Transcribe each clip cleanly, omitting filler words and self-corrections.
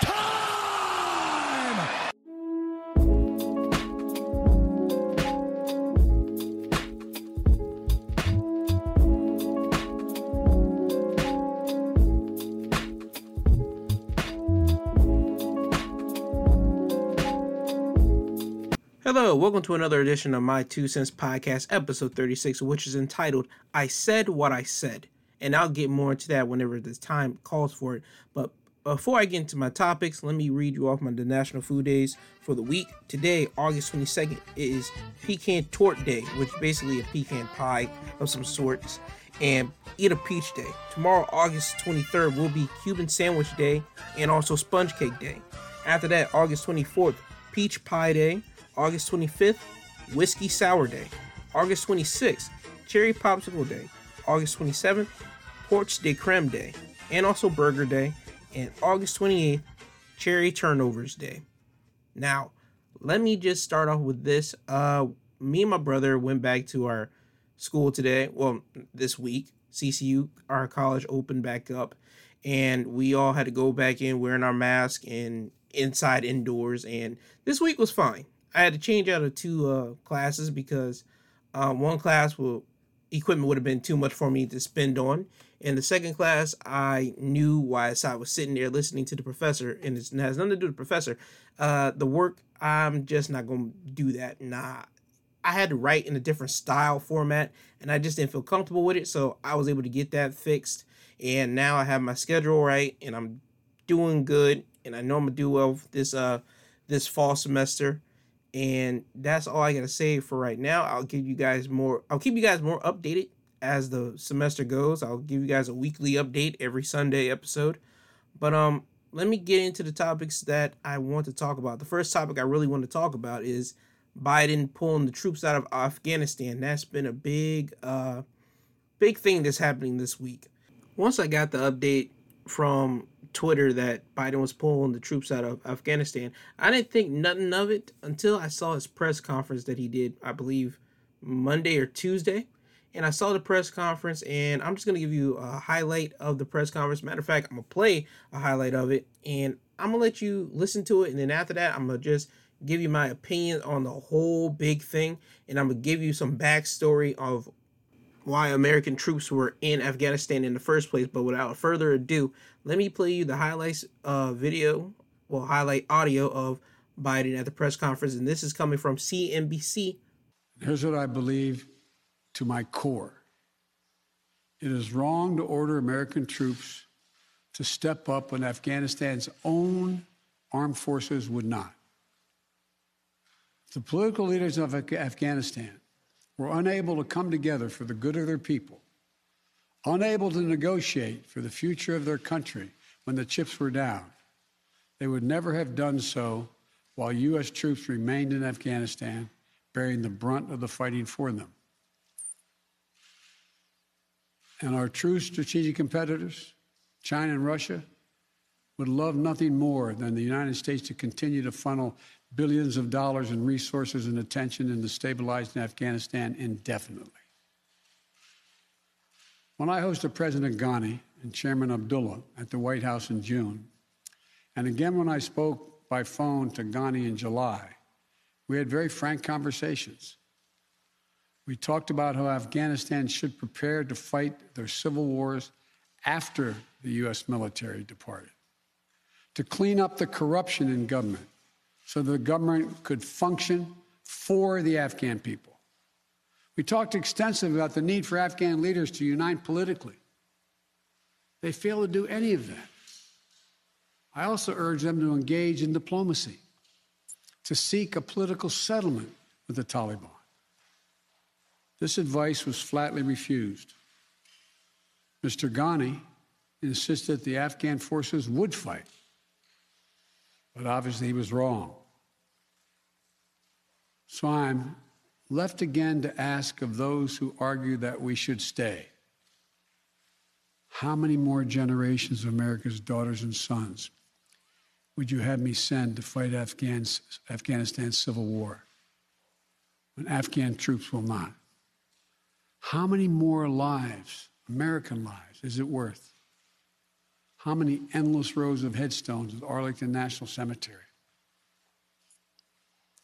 time! Hello, welcome to another edition of My Two Cents Podcast, episode 36, which is entitled, I Said What I Said. And I'll get more into that whenever the time calls for it. But before I get into my topics, let me read you off my National Food Days for the week. Today, August 22nd, is Pecan Torte Day, which is basically a pecan pie of some sorts, and Eat a Peach Day. Tomorrow, August 23rd, will be Cuban Sandwich Day and also Sponge Cake Day. After that, August 24th, Peach Pie Day. August 25th, Whiskey Sour Day. August 26th, Cherry Popsicle Day. August 27th, Porch de Creme Day, and also Burger Day, and August 28th, Cherry Turnovers Day. Now, let me just start off with this. Me and my brother went back to our school today, well, this week. CCU, our college, opened back up, and we all had to go back in wearing our mask and inside indoors, and this week was fine. I had to change out of two classes because one class equipment would have been too much for me to spend on. In the second class, I knew why, so I was sitting there listening to the professor, and it has nothing to do with the professor. The work, I'm just not going to do that. Nah, I had to write in a different style format, and I just didn't feel comfortable with it, so I was able to get that fixed. And now I have my schedule right, and I'm doing good, and I know I'm going to do well this fall semester. And that's all I gotta say for right now. I'll keep you guys more updated as the semester goes. I'll give you guys a weekly update every Sunday episode. But let me get into the topics that I want to talk about. The first topic I really want to talk about is Biden pulling the troops out of Afghanistan. That's been a big thing that's happening this week. Once I got the update from Twitter that Biden was pulling the troops out of Afghanistan, I didn't think nothing of it until I saw his press conference that he did, I believe, Monday or Tuesday. And I saw the press conference, and I'm just going to give you a highlight of the press conference. Matter of fact, I'm going to play a highlight of it, and I'm going to let you listen to it. And then after that, I'm going to just give you my opinion on the whole big thing, and I'm going to give you some backstory of why American troops were in Afghanistan in the first place. But without further ado, let me play you the highlight audio of Biden at the press conference. And this is coming from CNBC. Here's what I believe to my core. It is wrong to order American troops to step up when Afghanistan's own armed forces would not. The political leaders of Afghanistan were unable to come together for the good of their people, unable to negotiate for the future of their country when the chips were down. They would never have done so while U.S. troops remained in Afghanistan, bearing the brunt of the fighting for them. And our true strategic competitors, China and Russia, would love nothing more than the United States to continue to funnel billions of dollars in resources and attention into stabilizing Afghanistan indefinitely. When I hosted President Ghani and Chairman Abdullah at the White House in June, and again when I spoke by phone to Ghani in July, we had very frank conversations. We talked about how Afghanistan should prepare to fight their civil wars after the U.S. military departed, to clean up the corruption in government, so the government could function for the Afghan people. We talked extensively about the need for Afghan leaders to unite politically. They fail to do any of that. I also urge them to engage in diplomacy, to seek a political settlement with the Taliban. This advice was flatly refused. Mr. Ghani insisted the Afghan forces would fight, but obviously he was wrong. So I'm left again to ask of those who argue that we should stay, how many more generations of America's daughters and sons would you have me send to fight Afghanistan's civil war when Afghan troops will not? How many more lives, American lives, is it worth? How many endless rows of headstones at Arlington National Cemetery?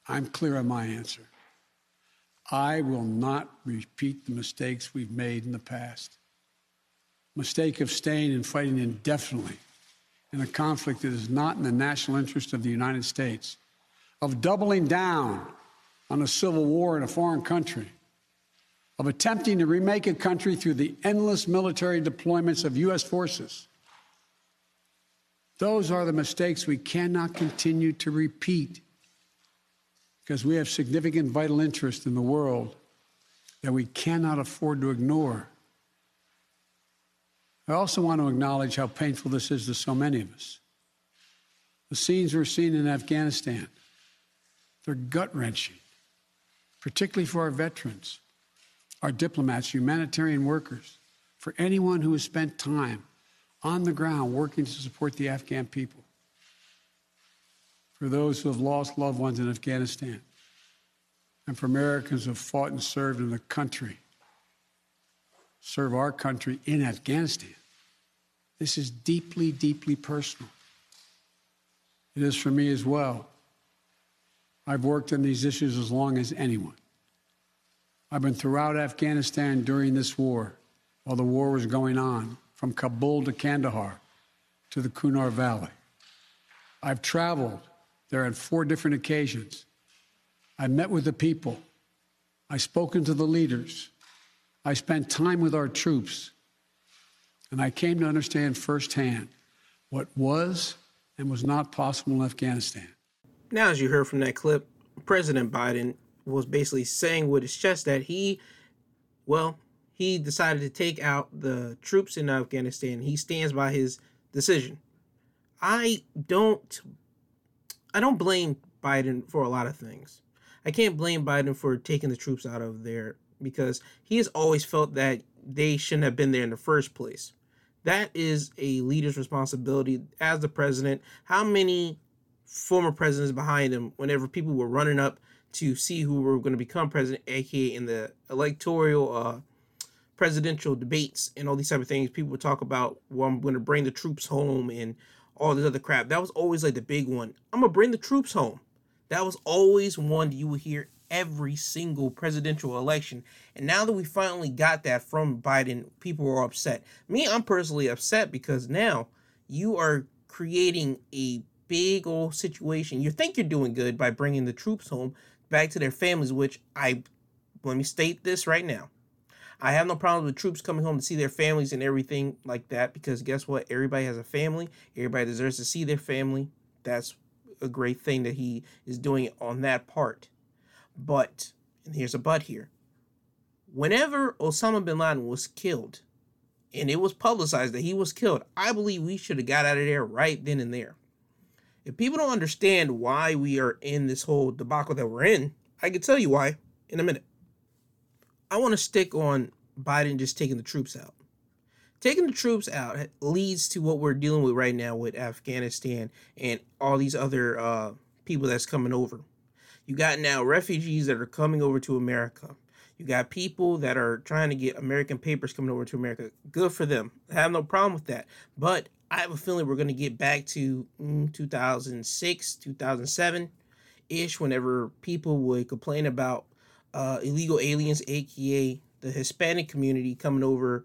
I'm clear on my answer. I will not repeat the mistakes we've made in the past. Mistake of staying and fighting indefinitely in a conflict that is not in the national interest of the United States, of doubling down on a civil war in a foreign country, of attempting to remake a country through the endless military deployments of U.S. forces. Those are the mistakes we cannot continue to repeat, because we have significant vital interest in the world that we cannot afford to ignore. I also want to acknowledge how painful this is to so many of us. The scenes we're seeing in Afghanistan, they're gut-wrenching, particularly for our veterans, our diplomats, humanitarian workers, for anyone who has spent time on the ground working to support the Afghan people, for those who have lost loved ones in Afghanistan, and for Americans who have fought and served in the country, serve our country in Afghanistan. This is deeply, deeply personal. It is for me as well. I've worked on these issues as long as anyone. I've been throughout Afghanistan during this war, while the war was going on, from Kabul to Kandahar to the Kunar Valley. I've traveled there on 4 different occasions. I met with the people. I've spoken to the leaders. I spent time with our troops. And I came to understand firsthand what was and was not possible in Afghanistan. Now, as you heard from that clip, President Biden was basically saying with his chest that he decided to take out the troops in Afghanistan. He stands by his decision. I don't blame Biden for a lot of things. I can't blame Biden for taking the troops out of there, because he has always felt that they shouldn't have been there in the first place. That is a leader's responsibility as the president. How many former presidents behind him, whenever people were running up to see who were going to become president, aka in the electoral presidential debates and all these type of things, people would talk about, well, I'm going to bring the troops home and all this other crap. That was always like the big one. I'm going to bring the troops home. That was always one you would hear every single presidential election. And now that we finally got that from Biden, people are upset. Me, I'm personally upset, because now you are creating a big old situation. You think you're doing good by bringing the troops home back to their families, which let me state this right now. I have no problem with troops coming home to see their families and everything like that, because guess what? Everybody has a family. Everybody deserves to see their family. That's a great thing that he is doing on that part. But, and here's a but here, whenever Osama bin Laden was killed, and it was publicized that he was killed, I believe we should have got out of there right then and there. If people don't understand why we are in this whole debacle that we're in, I can tell you why in a minute. I want to stick on Biden just taking the troops out. Taking the troops out leads to what we're dealing with right now with Afghanistan and all these other people that's coming over. You got now refugees that are coming over to America. You got people that are trying to get American papers coming over to America. Good for them. I have no problem with that. But I have a feeling we're going to get back to 2006, 2007-ish, whenever people would complain about illegal aliens, aka the Hispanic community, coming over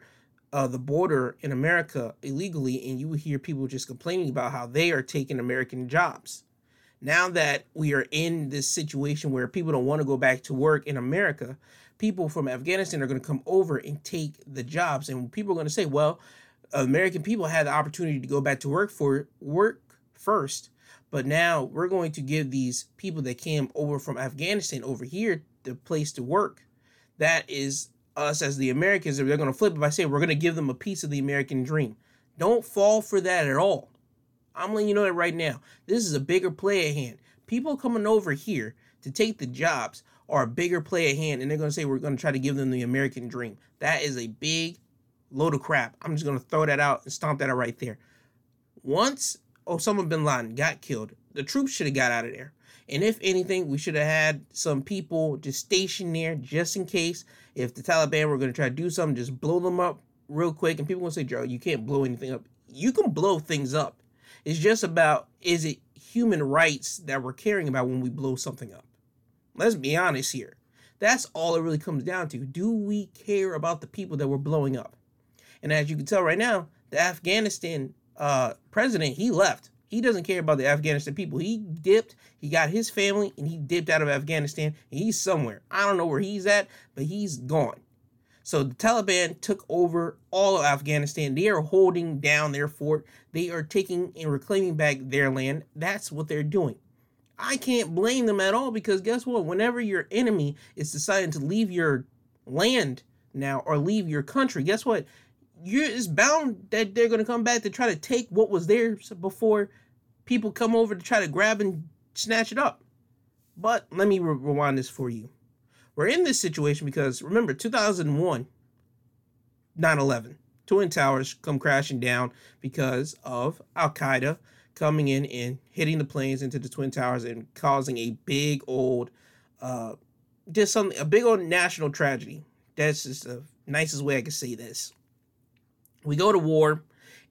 the border in America illegally, and you would hear people just complaining about how they are taking American jobs. Now that we are in this situation where people don't want to go back to work in America, people from Afghanistan are going to come over and take the jobs, and people are going to say, well, American people had the opportunity to go back to work first, but now we're going to give these people that came over from Afghanistan over here the place to work. That is us as the Americans. They're going to flip it by saying we're going to give them a piece of the American dream. Don't fall for that at all. I'm letting you know that right now. This is a bigger play at hand. People coming over here to take the jobs are a bigger play at hand, and they're going to say we're going to try to give them the American dream. That is a big load of crap. I'm just going to throw that out and stomp that out right there. Once Osama bin Laden got killed, the troops should have got out of there. And if anything, we should have had some people just stationed there just in case. If the Taliban were going to try to do something, just blow them up real quick. And people will say, Joe, you can't blow anything up. You can blow things up. It's just about, is it human rights that we're caring about when we blow something up? Let's be honest here. That's all it really comes down to. Do we care about the people that we're blowing up? And as you can tell right now, the Afghanistan president, he left. He doesn't care about the Afghanistan people. He dipped, he got his family, and he dipped out of Afghanistan. And he's somewhere. I don't know where he's at, but he's gone. So the Taliban took over all of Afghanistan. They are holding down their fort. They are taking and reclaiming back their land. That's what they're doing. I can't blame them at all because guess what? Whenever your enemy is deciding to leave your land now or leave your country, guess what? It's bound that they're going to come back to try to take what was theirs before people come over to try to grab and snatch it up. But let me rewind this for you. We're in this situation because, remember, 2001, 9-11. Twin Towers come crashing down because of Al-Qaeda coming in and hitting the planes into the Twin Towers and causing a big old, a big old national tragedy. That's just the nicest way I can say this. We go to war,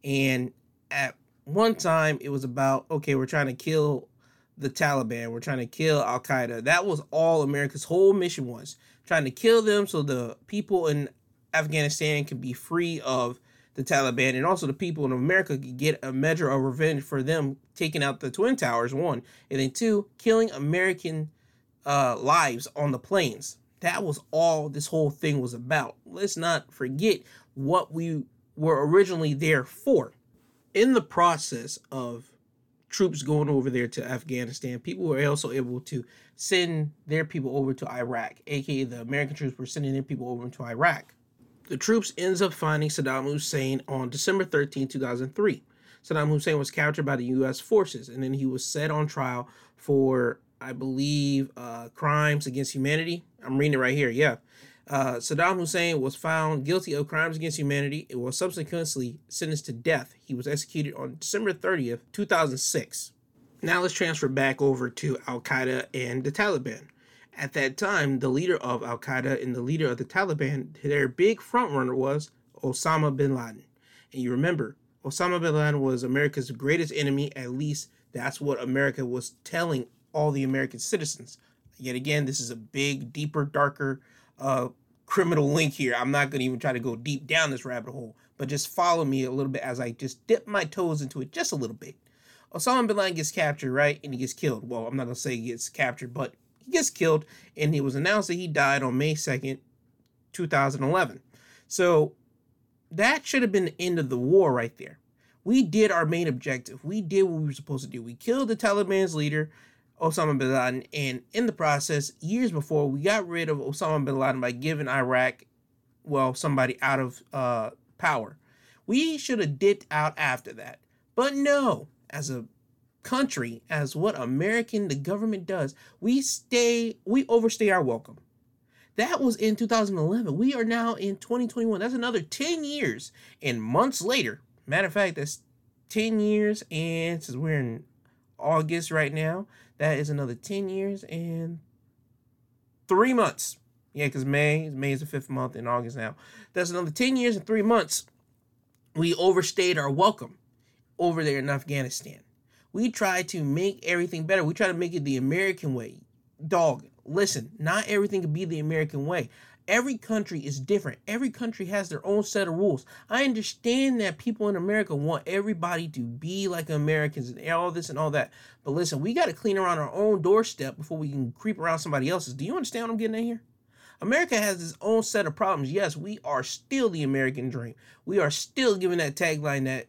and at one time, it was about, okay, we're trying to kill the Taliban. We're trying to kill Al-Qaeda. That was all America's whole mission was, trying to kill them so the people in Afghanistan could be free of the Taliban, and also the people in America could get a measure of revenge for them taking out the Twin Towers, one, and then two, killing American lives on the plains. That was all this whole thing was about. Let's not forget what we were originally there for. In the process of troops going over there to Afghanistan, people were also able to send their people over to Iraq, aka the American troops were sending their people over to Iraq. The troops ends up finding Saddam Hussein on December 13, 2003. Saddam Hussein was captured by the U.S. forces, and then he was set on trial for, I believe, crimes against humanity. I'm reading it right here, yeah. Saddam Hussein was found guilty of crimes against humanity and was subsequently sentenced to death. He was executed on December 30th, 2006. Now let's transfer back over to Al-Qaeda and the Taliban. At that time, the leader of Al-Qaeda and the leader of the Taliban, their big frontrunner was Osama bin Laden. And you remember, Osama bin Laden was America's greatest enemy, at least that's what America was telling all the American citizens. Yet again, this is a big, deeper, darker criminal link here. I'm not going to even try to go deep down this rabbit hole, but just follow me a little bit as I just dip my toes into it just a little bit. Osama bin Laden gets captured, right? And he gets killed. Well, I'm not going to say he gets captured, but he gets killed, and it was announced that he died on May 2nd, 2011. So that should have been the end of the war right there. We did our main objective. We did what we were supposed to do. We killed the Taliban's leader, Osama bin Laden, and in the process, years before, we got rid of Osama bin Laden by giving Iraq, well, somebody out of power. We should have dipped out after that. But no, as a country, as what the government does, we overstay our welcome. That was in 2011. We are now in 2021. That's another 10 years and months later. Matter of fact, that's 10 years, and since we're in August right now, that is another 10 years and 3 months. Yeah, because May is the fifth month in August now. That's another 10 years and 3 months. We overstayed our welcome over there in Afghanistan. We try to make everything better. We try to make it the American way. Dog, listen, not everything can be the American way. Every country is different. Every country has their own set of rules. I understand that people in America want everybody to be like Americans and all this and all that. But listen, we got to clean around our own doorstep before we can creep around somebody else's. Do you understand what I'm getting at here? America has its own set of problems. Yes, we are still the American dream. We are still giving that tagline that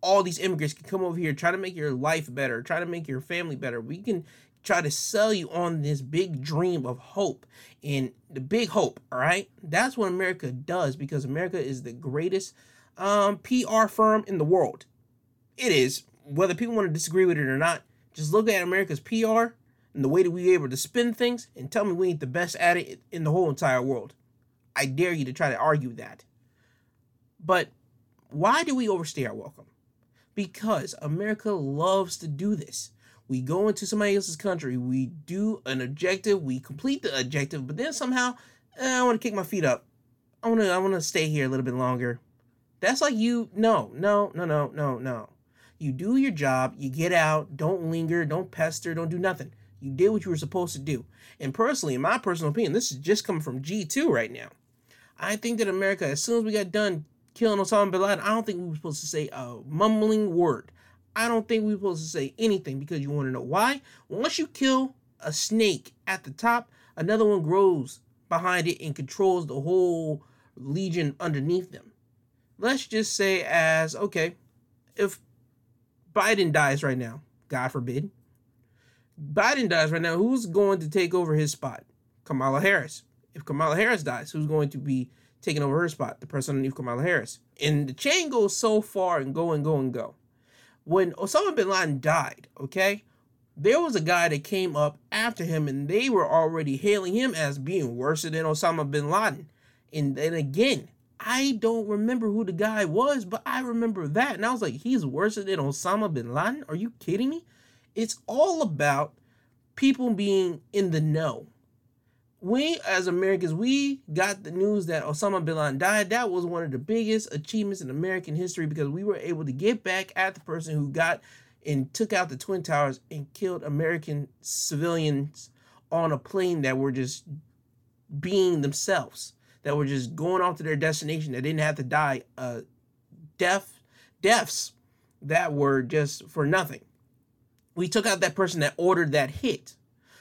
all these immigrants can come over here, try to make your life better, try to make your family better. We can try to sell you on this big dream of hope and the big hope, all right? That's what America does because America is the greatest PR firm in the world. It is. Whether people want to disagree with it or not, just look at America's PR and the way that we're able to spin things and tell me we ain't the best at it in the whole entire world. I dare you to try to argue that. But why do we overstay our welcome? Because America loves to do this. We go into somebody else's country, we do an objective, we complete the objective, but then somehow, I want to kick my feet up. I want to stay here a little bit longer. That's like you, no. You do your job, you get out, don't linger, don't pester, don't do nothing. You did what you were supposed to do. And personally, in my personal opinion, this is just coming from G2 right now. I think that America, as soon as we got done killing Osama bin Laden, I don't think we were supposed to say a mumbling word. I don't think we're supposed to say anything, because you want to know why? Once you kill a snake at the top, another one grows behind it and controls the whole legion underneath them. Let's just say as, okay, if Biden dies right now, God forbid, Biden dies right now, who's going to take over his spot? Kamala Harris. If Kamala Harris dies, who's going to be taking over her spot? The person underneath Kamala Harris. And the chain goes so far and go and go and go. When Osama bin Laden died, okay, there was a guy that came up after him, and they were already hailing him as being worse than Osama bin Laden. And then again, I don't remember who the guy was, but I remember that. And I was like, he's worse than Osama bin Laden? Are you kidding me? It's all about people being in the know. We, as Americans, we got the news that Osama bin Laden died. That was one of the biggest achievements in American history, because we were able to get back at the person who got and took out the Twin Towers and killed American civilians on a plane that were just being themselves, that were just going off to their destination, that didn't have to die deaths that were just for nothing. We took out that person that ordered that hit.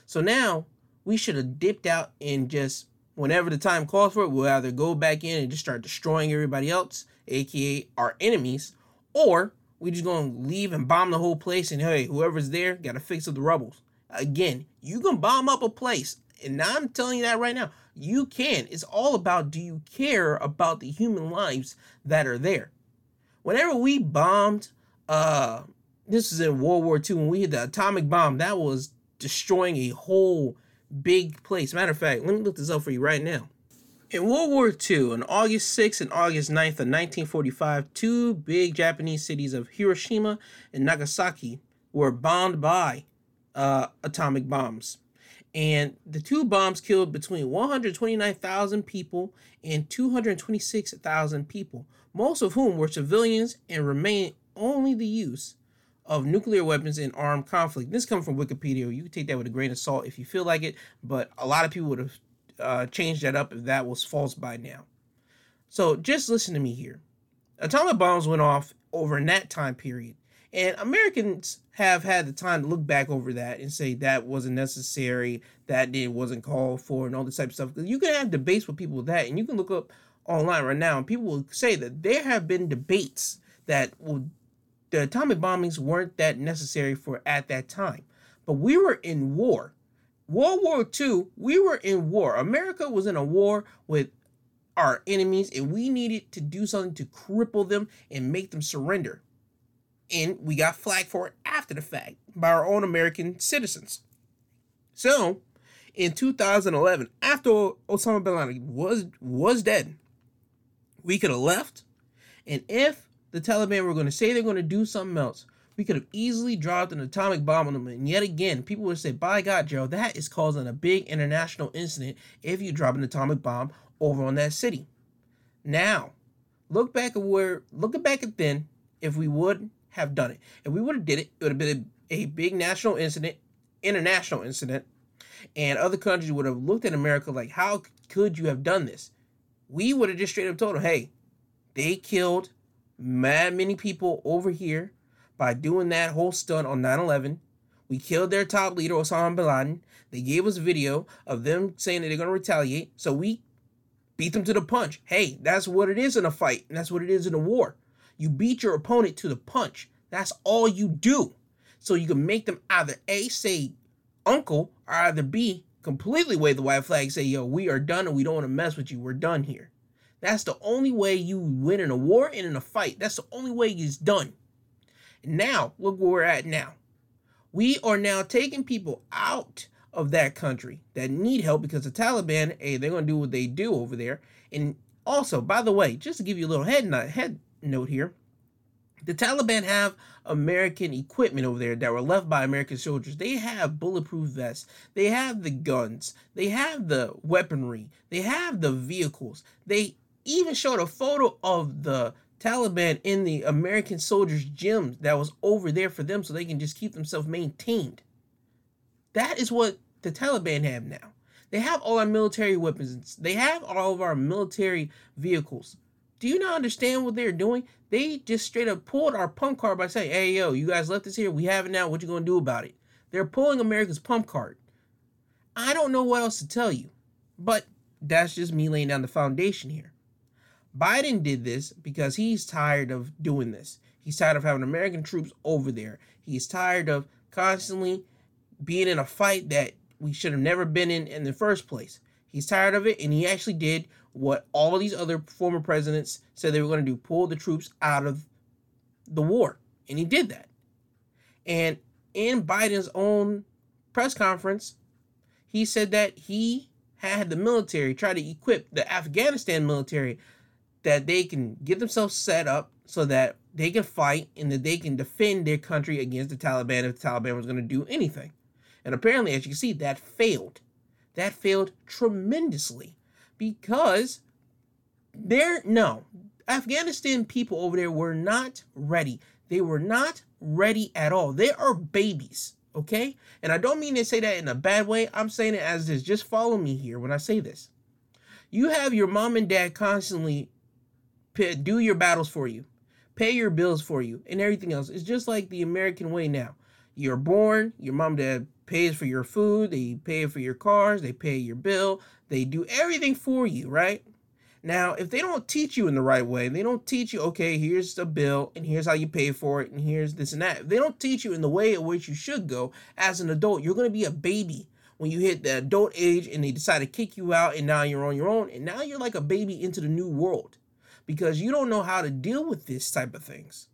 So now, we should have dipped out and just, whenever the time calls for it, we'll either go back in and just start destroying everybody else, aka our enemies, or we just gonna leave and bomb the whole place, and hey, whoever's there gotta fix up the rubble. Again, you can bomb up a place, and I'm telling you that right now, you can. It's all about, do you care about the human lives that are there? Whenever we bombed, this is in World War II, when we hit the atomic bomb, that was destroying a whole big place. Matter of fact, let me look this up for you right now. In World War II, on August 6th and August 9th of 1945, two big Japanese cities of Hiroshima and Nagasaki were bombed by atomic bombs. And the two bombs killed between 129,000 people and 226,000 people, most of whom were civilians, and remain only the use of nuclear weapons in armed conflict. This comes from Wikipedia. You can take that with a grain of salt if you feel like it, but a lot of people would have changed that up if that was false by now. So just listen to me here. Atomic bombs went off over in that time period, and Americans have had the time to look back over that and say that wasn't necessary, that it wasn't called for, and all this type of stuff. You can have debates with people with that, and you can look up online right now, and people will say that there have been debates that will the atomic bombings weren't that necessary for at that time. But we were in war. World War II, we were in war. America was in a war with our enemies, and we needed to do something to cripple them and make them surrender. And we got flack for it after the fact by our own American citizens. So, in 2011, after Osama bin Laden was dead, we could have left, and if the Taliban were going to say they're going to do something else, we could have easily dropped an atomic bomb on them. And yet again, people would say, by God, Gerald, that is causing a big international incident if you drop an atomic bomb over on that city. Now, looking back at then, if we would have done it. If we would have did it, it would have been a big national incident, international incident, and other countries would have looked at America like, how could you have done this? We would have just straight up told them, hey, they killed mad many people over here by doing that whole stunt on 9-11. We killed their top leader, Osama bin Laden. They gave us video of them saying that they're going to retaliate. So we beat them to the punch. Hey, that's what it is in a fight. And that's what it is in a war. You beat your opponent to the punch. That's all you do. So you can make them either A, say uncle, or either B, completely wave the white flag, say, yo, we are done and we don't want to mess with you. We're done here. That's the only way you win in a war and in a fight. That's the only way it's done. And now, look where we're at now. We are now taking people out of that country that need help because the Taliban, hey, they're going to do what they do over there. And also, by the way, just to give you a little head note here, The Taliban have American equipment over there that were left by American soldiers. They have bulletproof vests. They have the guns. They have the weaponry. They have the vehicles. They even showed a photo of the Taliban in the American soldiers' gyms that was over there for them so they can just keep themselves maintained. That is what the Taliban have now. They have all our military weapons. They have all of our military vehicles. Do you not understand what they're doing? They just straight up pulled our pump card by saying, hey, yo, you guys left us here. We have it now. What you going to do about it? They're pulling America's pump card. I don't know what else to tell you, but that's just me laying down the foundation here. Biden did this because he's tired of doing this. He's tired of having American troops over there. He's tired of constantly being in a fight that we should have never been in the first place. He's tired of it, and he actually did what all these other former presidents said they were going to do, pull the troops out of the war, and he did that. And in Biden's own press conference, he said that he had the military try to equip the Afghanistan military that they can get themselves set up so that they can fight and that they can defend their country against the Taliban if the Taliban was going to do anything. And apparently, as you can see, that failed. That failed tremendously because Afghanistan people over there were not ready. They were not ready at all. They are babies, okay? And I don't mean to say that in a bad way. I'm saying it as this. Just follow me here when I say this. You have your mom and dad constantly do your battles for you, pay your bills for you, and everything else. It's just like the American way now. You're born, your mom and dad pays for your food, they pay for your cars, they pay your bill, they do everything for you, right? Now, if they don't teach you in the right way, they don't teach you, okay, here's the bill, and here's how you pay for it, and here's this and that. If they don't teach you in the way in which you should go as an adult, you're going to be a baby when you hit the adult age and they decide to kick you out, and now you're on your own, and now you're like a baby into the new world, because you don't know how to deal with this type of things.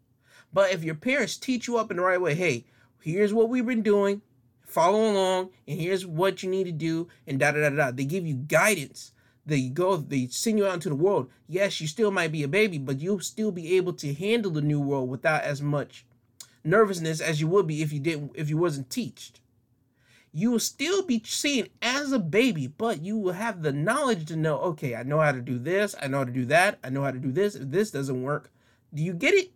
But if your parents teach you up in the right way, hey, here's what we've been doing, follow along, and here's what you need to do, and da-da-da-da-da. They give you guidance. They send you out into the world. Yes, you still might be a baby, but you'll still be able to handle the new world without as much nervousness as you would be if you wasn't taught. You will still be seen as a baby, but you will have the knowledge to know, okay, I know how to do this, I know how to do that, I know how to do this. If this doesn't work, do you get it?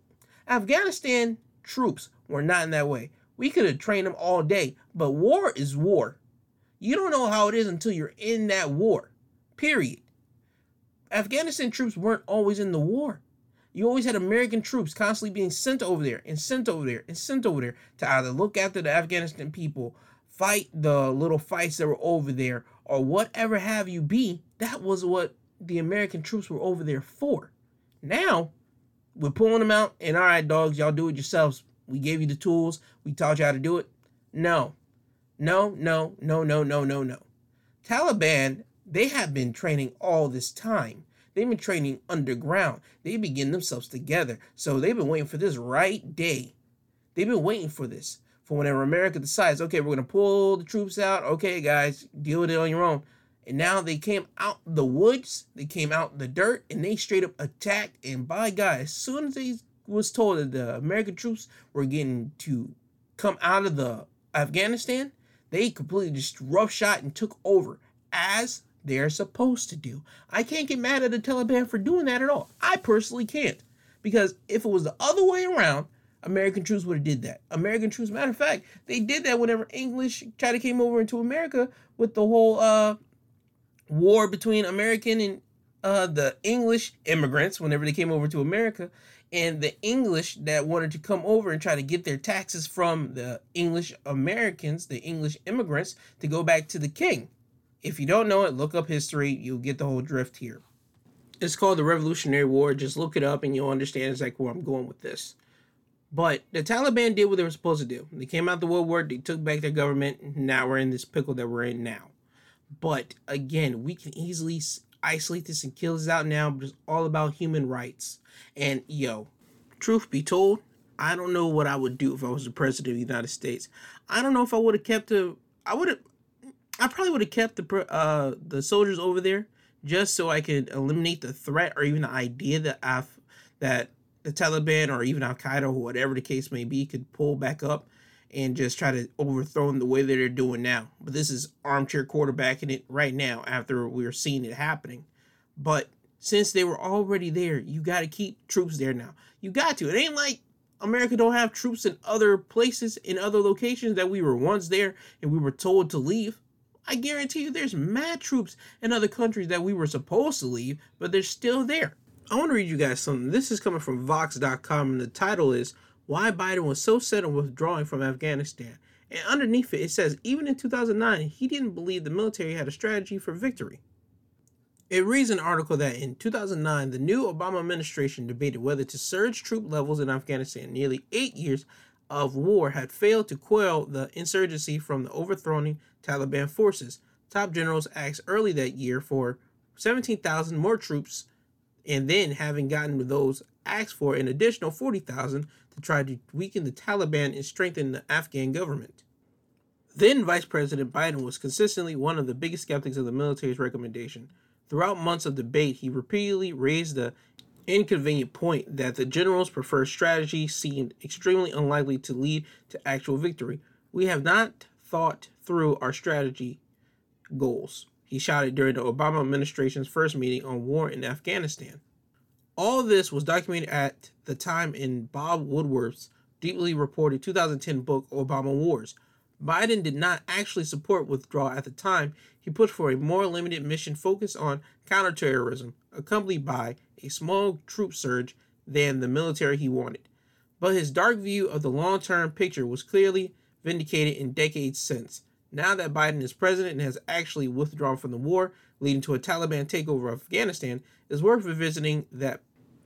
Afghanistan troops were not in that way. We could have trained them all day, but war is war. You don't know how it is until you're in that war, period. Afghanistan troops weren't always in the war. You always had American troops constantly being sent over there and sent over there and sent over there to either look after the Afghanistan people, fight the little fights that were over there, or whatever have you be. That was what the American troops were over there for. Now, we're pulling them out, and all right, dogs, y'all do it yourselves. We gave you the tools. We taught you how to do it. No. Taliban, they have been training all this time. They've been training underground. They've been getting themselves together. So they've been waiting for this right day. They've been waiting for this. For whenever America decides, okay, we're going to pull the troops out. Okay, guys, deal with it on your own. And now they came out the woods. They came out the dirt. And they straight up attacked. And by God, as soon as they was told that the American troops were getting to come out of the Afghanistan, they completely just roughshod and took over as they're supposed to do. I can't get mad at the Taliban for doing that at all. I personally can't, because if it was the other way around, American troops would have did that. American troops, matter of fact, they did that whenever English tried to came over into America with the whole war between American and the English immigrants whenever they came over to America. And the English that wanted to come over and try to get their taxes from the English Americans, the English immigrants, to go back to the king. If you don't know it, look up history. You'll get the whole drift here. It's called the Revolutionary War. Just look it up and you'll understand exactly where I'm going with this. But the Taliban did what they were supposed to do. They came out the World War. They took back their government. And now we're in this pickle that we're in now. But again, we can easily isolate this and kill this out now, but it's all about human rights. And yo, truth be told, I don't know what I would do if I was the president of the United States. I don't know if I would have kept I probably would have kept the soldiers over there just so I could eliminate the threat or even the idea that the Taliban or even Al-Qaeda or whatever the case may be could pull back up and just try to overthrow them the way that they're doing now. But this is armchair quarterbacking it right now after we're seeing it happening. But since they were already there, you got to keep troops there now. You got to. It ain't like America don't have troops in other places, in other locations that we were once there and we were told to leave. I guarantee you there's mad troops in other countries that we were supposed to leave, but they're still there. I want to read you guys something. This is coming from Vox.com, and the title is Why Biden Was So Set on Withdrawing from Afghanistan. And underneath it, it says, even in 2009, he didn't believe the military had a strategy for victory. It reads an article that in 2009, the new Obama administration debated whether to surge troop levels in Afghanistan. Nearly 8 years of war had failed to quell the insurgency from the overthrown Taliban forces. Top generals asked early that year for 17,000 more troops, and then having gotten those asked for an additional 40,000 to try to weaken the Taliban and strengthen the Afghan government. Then Vice President Biden was consistently one of the biggest skeptics of the military's recommendation. Throughout months of debate, he repeatedly raised the inconvenient point that the general's preferred strategy seemed extremely unlikely to lead to actual victory. We have not thought through our strategy goals, he shouted during the Obama administration's first meeting on war in Afghanistan. All this was documented at the time in Bob Woodward's deeply reported 2010 book, Obama Wars. Biden did not actually support withdrawal at the time. He pushed for a more limited mission focused on counterterrorism, accompanied by a small troop surge than the military he wanted. But his dark view of the long-term picture was clearly vindicated in decades since. Now that Biden is president and has actually withdrawn from the war, leading to a Taliban takeover of Afghanistan, it's worth revisiting that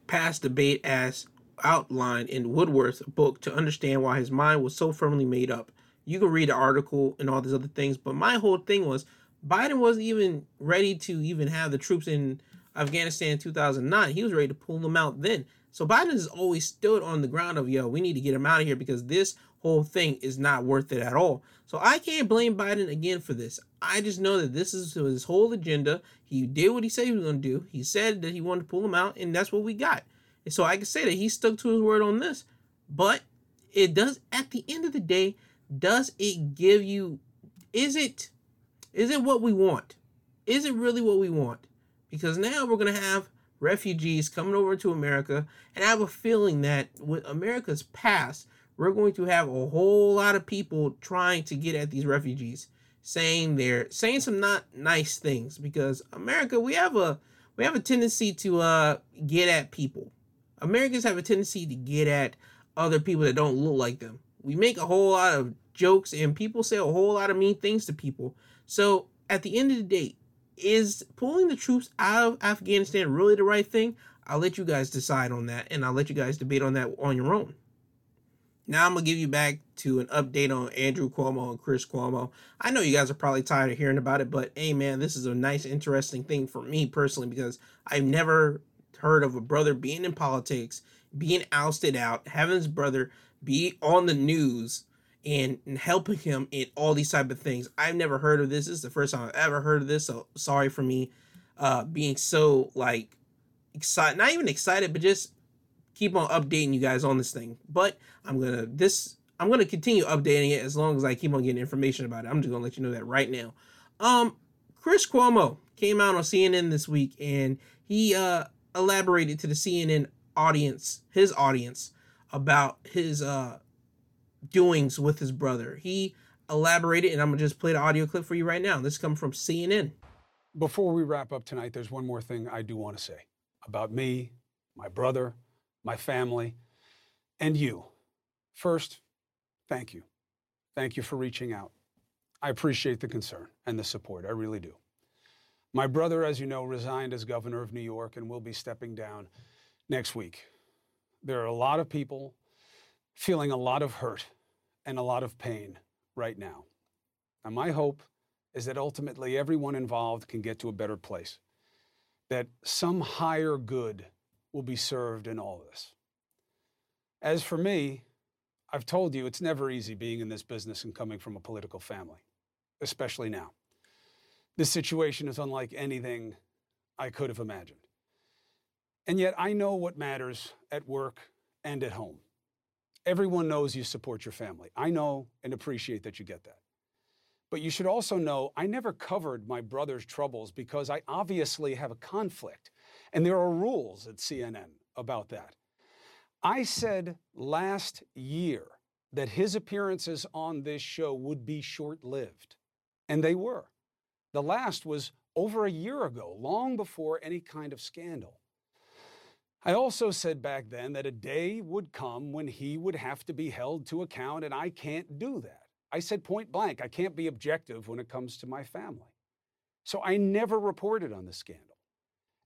past debate as outlined in Woodward's book to understand why his mind was so firmly made up. You can read the article and all these other things, but my whole thing was Biden wasn't even ready to even have the troops in Afghanistan in 2009. He was ready to pull them out then. So Biden has always stood on the ground of, we need to get him out of here because this whole thing is not worth it at all. So I can't blame Biden again for this. I just know that this is his whole agenda. He did what he said he was going to do. He said that he wanted to pull him out, and that's what we got. And so I can say that he stuck to his word on this. But it does, at the end of the day, does it give you, is it what we want? Is it really what we want? Because now we're going to have refugees coming over to America, and I have a feeling that with America's past, we're going to have a whole lot of people trying to get at these refugees, saying some not nice things, because America, we have a tendency to get at people. Americans have a tendency to get at other people that don't look like them. We make a whole lot of jokes, and people say a whole lot of mean things to people. So at the end of the day, is pulling the troops out of Afghanistan really the right thing? I'll let you guys decide on that, and I'll let you guys debate on that on your own. Now I'm going to give you back to an update on Andrew Cuomo and Chris Cuomo. I know you guys are probably tired of hearing about it, but hey man, this is a nice, interesting thing for me personally, because I've never heard of a brother being in politics, being ousted out, having his brother be on the news and helping him in all these type of things. I've never heard of this. This is the first time I've ever heard of this. So sorry for me being so excited, not even excited, but just keep on updating you guys on this thing, but I'm gonna continue updating it as long as I keep on getting information about it. I'm just gonna let you know that right now. Chris Cuomo came out on CNN this week, and he elaborated to the CNN audience, his audience, about his doings with his brother. He elaborated, and I'm gonna just play the audio clip for you right now. This comes from CNN. Before we wrap up tonight, there's one more thing I do want to say about me, my brother, my family, and you. First, thank you. Thank you for reaching out. I appreciate the concern and the support. I really do. My brother, as you know, resigned as governor of New York and will be stepping down next week. There are a lot of people feeling a lot of hurt and a lot of pain right now. And my hope is that ultimately everyone involved can get to a better place, that some higher good will be served in all of this. As for me, I've told you it's never easy being in this business and coming from a political family, especially now. This situation is unlike anything I could have imagined. And yet I know what matters at work and at home. Everyone knows you support your family. I know and appreciate that you get that. But you should also know I never covered my brother's troubles because I obviously have a conflict. And there are rules at CNN about that. I said last year that his appearances on this show would be short-lived. And they were. The last was over a year ago, long before any kind of scandal. I also said back then that a day would come when he would have to be held to account, and I can't do that. I said point blank, I can't be objective when it comes to my family. So I never reported on the scandal.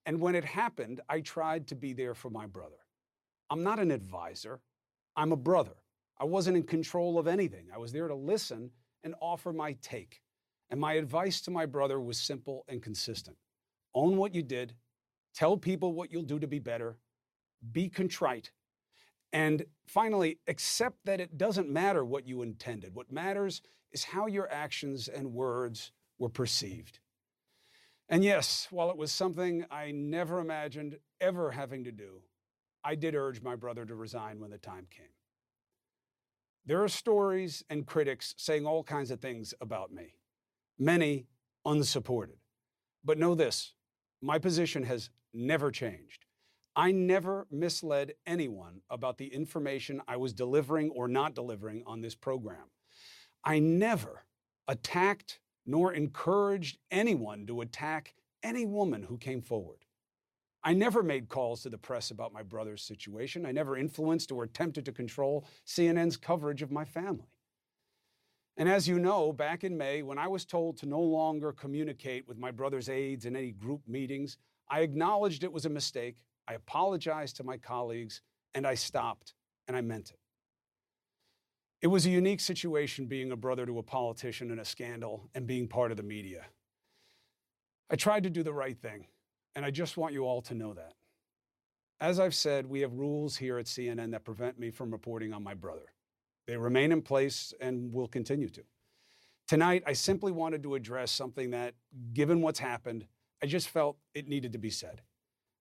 And when it happened, I tried to be there for my brother. I'm not an advisor. I'm a brother. I wasn't in control of anything. I was there to listen and offer my take. And my advice to my brother was simple and consistent. Own what you did. Tell people what you'll do to be better. Be contrite. And finally, accept that it doesn't matter what you intended. What matters is how your actions and words were perceived. And yes, while it was something I never imagined ever having to do, I did urge my brother to resign when the time came. There are stories and critics saying all kinds of things about me, many unsupported. But know this, my position has never changed. I never misled anyone about the information I was delivering or not delivering on this program. I never attacked nor encouraged anyone to attack any woman who came forward. I never made calls to the press about my brother's situation. I never influenced or attempted to control CNN's coverage of my family. And as you know, back in May, when I was told to no longer communicate with my brother's aides in any group meetings, I acknowledged it was a mistake. I apologized to my colleagues, and I stopped, and I meant it. It was a unique situation being a brother to a politician in a scandal and being part of the media. I tried to do the right thing, and I just want you all to know that. As I've said, we have rules here at CNN that prevent me from reporting on my brother. They remain in place and will continue to. Tonight, I simply wanted to address something that, given what's happened, I just felt it needed to be said.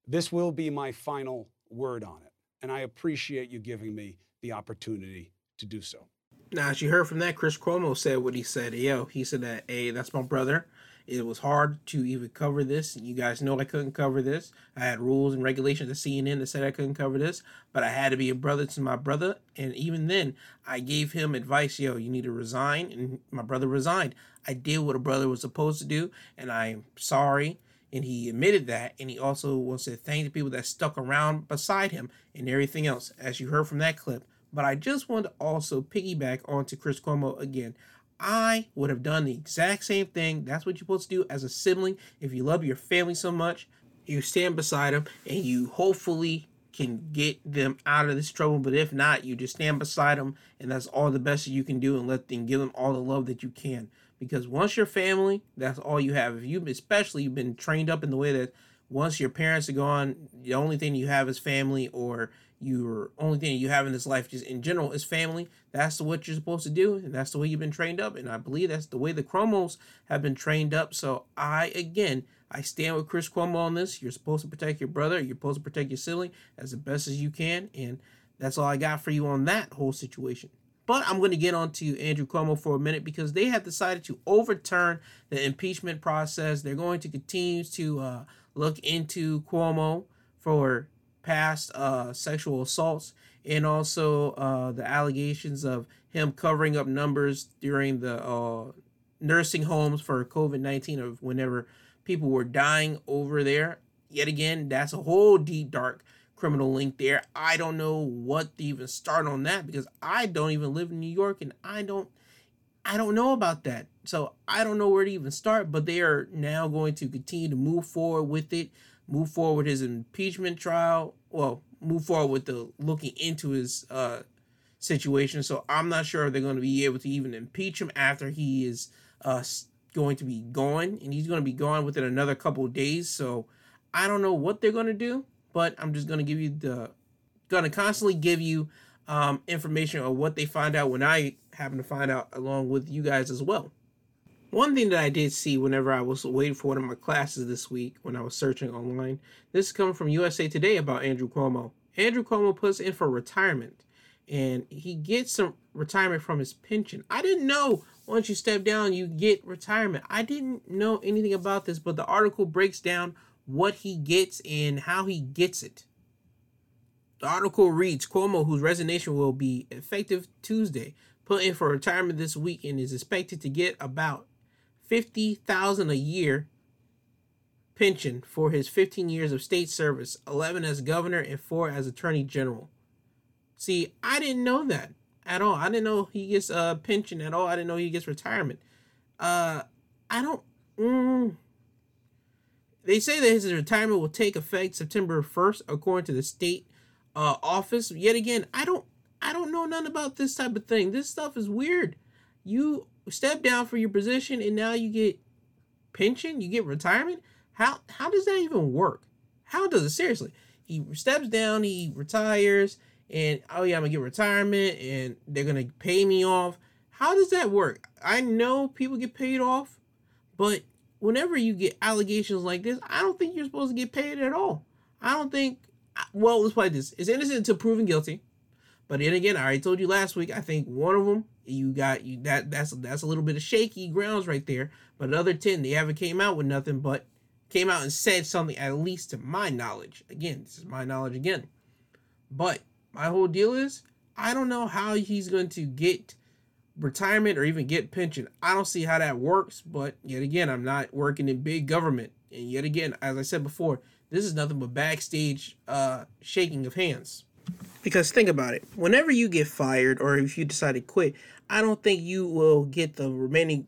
This will be my final word on it, and I appreciate you giving me the opportunity to do so. Now, as you heard from that, Chris Cuomo said what he said. He said that, hey, that's my brother. It was hard to even cover this. You guys know I couldn't cover this. I had rules and regulations at CNN that said I couldn't cover this, but I had to be a brother to my brother. And even then, I gave him advice, you need to resign. And my brother resigned. I did what a brother was supposed to do, and I'm sorry. And he admitted that, and he also wants to thank the people that stuck around beside him and everything else, as you heard from that clip. But I just wanted to also piggyback onto Chris Cuomo again. I would have done the exact same thing. That's what you're supposed to do as a sibling. If you love your family so much, you stand beside them, and you hopefully can get them out of this trouble. But if not, you just stand beside them, and that's all the best that you can do, and let them give them all the love that you can. Because once you're family, that's all you have. If you, especially, you've been trained up in the way that once your parents are gone, the only thing you have is family, or your only thing you have in this life just in general is family. That's what you're supposed to do, and that's the way you've been trained up. And I believe that's the way the Cuomos have been trained up. So I stand with Chris Cuomo on this. You're supposed to protect your brother. You're supposed to protect your sibling as the best as you can. And that's all I got for you on that whole situation. But I'm going to get on to Andrew Cuomo for a minute because they have decided to overturn the impeachment process. They're going to continue to look into Cuomo for past sexual assaults and also the allegations of him covering up numbers during the nursing homes for COVID-19 of whenever people were dying over there. Yet again, that's a whole deep, dark criminal link there. I don't know what to even start on that because I don't even live in New York and I don't know about that. So I don't know where to even start, but they are now going to continue to move forward with it, move forward with his impeachment trial, move forward with the looking into his situation. So I'm not sure if they're going to be able to even impeach him after he is going to be gone, and he's going to be gone within another couple of days. So I don't know what they're going to do. But I'm just gonna constantly give you information on what they find out when I happen to find out along with you guys as well. One thing that I did see whenever I was waiting for one of my classes this week when I was searching online, this comes from USA Today about Andrew Cuomo. Andrew Cuomo puts in for retirement, and he gets some retirement from his pension. I didn't know once you step down, you get retirement. I didn't know anything about this, but the article breaks down what he gets and how he gets it. The article reads, Cuomo, whose resignation will be effective Tuesday, put in for retirement this week and is expected to get about $50,000 a year pension for his 15 years of state service, 11 as governor and 4 as attorney general. See, I didn't know that at all. I didn't know he gets a pension at all. I didn't know he gets retirement. They say that his retirement will take effect September 1st, according to the state office. Yet again, I don't know nothing about this type of thing. This stuff is weird. You step down for your position and now you get pension, you get retirement. How does that even work? How does it? Seriously, he steps down, he retires, and oh yeah, I'm gonna get retirement and they're gonna pay me off. How does that work? I know people get paid off, but whenever you get allegations like this, I don't think you're supposed to get paid at all. I don't think. Well, let's play this. It's innocent until proven guilty. But then again, I already told you last week, I think one of them, that's a little bit of shaky grounds right there. But the other 10, they haven't came out with nothing, but came out and said something, at least to my knowledge. Again, this is my knowledge again. But my whole deal is, I don't know how he's going to get retirement or even get pension. I don't see how that works, but yet again, I'm not working in big government. And yet again, as I said before, this is nothing but backstage shaking of hands. Because think about it. Whenever you get fired or if you decide to quit, I don't think you will get the remaining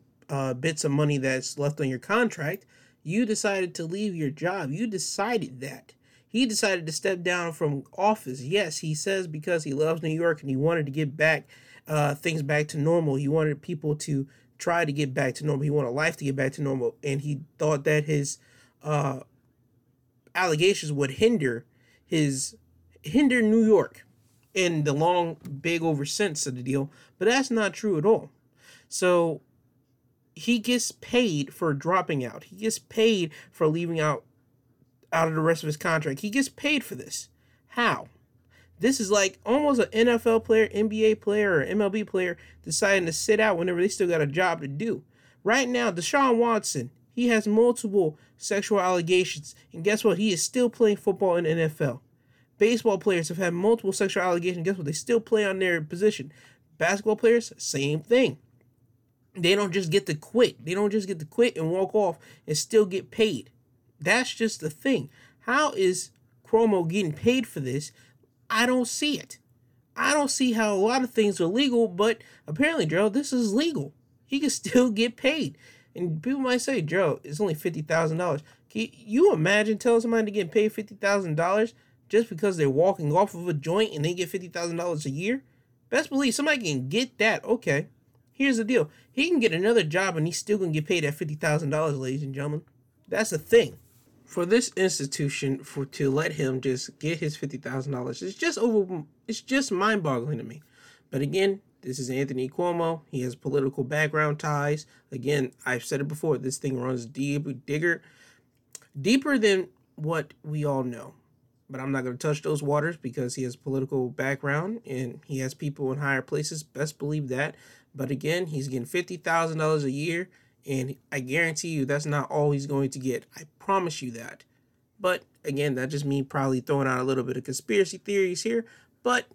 bits of money that's left on your contract. You decided to leave your job. You decided that. He decided to step down from office. Yes, he says because he loves New York and he wanted to get back things back to normal. He wanted people to try to get back to normal. He wanted life to get back to normal. And he thought that his... allegations would hinder New York in the long, big over sense of the deal, but that's not true at all. So he gets paid for dropping out. He gets paid for leaving out of the rest of his contract. He gets paid for this. How? This is like almost an NFL player, NBA player, or MLB player deciding to sit out whenever they still got a job to do. Right now, Deshaun Watson, he has multiple sexual allegations. And guess what? He is still playing football in the NFL. Baseball players have had multiple sexual allegations. Guess what? They still play on their position. Basketball players, same thing. They don't just get to quit. They don't just get to quit and walk off and still get paid. That's just the thing. How is Cuomo getting paid for this? I don't see it. I don't see how a lot of things are legal, but apparently, Joe, this is legal. He can still get paid. And people might say, Joe, it's only $50,000. Can you imagine telling somebody to get paid $50,000 just because they're walking off of a joint and they get $50,000 a year? Best believe somebody can get that. Okay, here's the deal. He can get another job and he's still going to get paid at $50,000, ladies and gentlemen. That's the thing. For this institution to let him just get his $50,000, it's just mind-boggling to me. But again, this is Anthony Cuomo. He has political background ties. Again, I've said it before. This thing runs deeper than what we all know. But I'm not going to touch those waters because he has political background and he has people in higher places. Best believe that. But again, he's getting $50,000 a year. And I guarantee you that's not all he's going to get. I promise you that. But again, that's just me probably throwing out a little bit of conspiracy theories here. But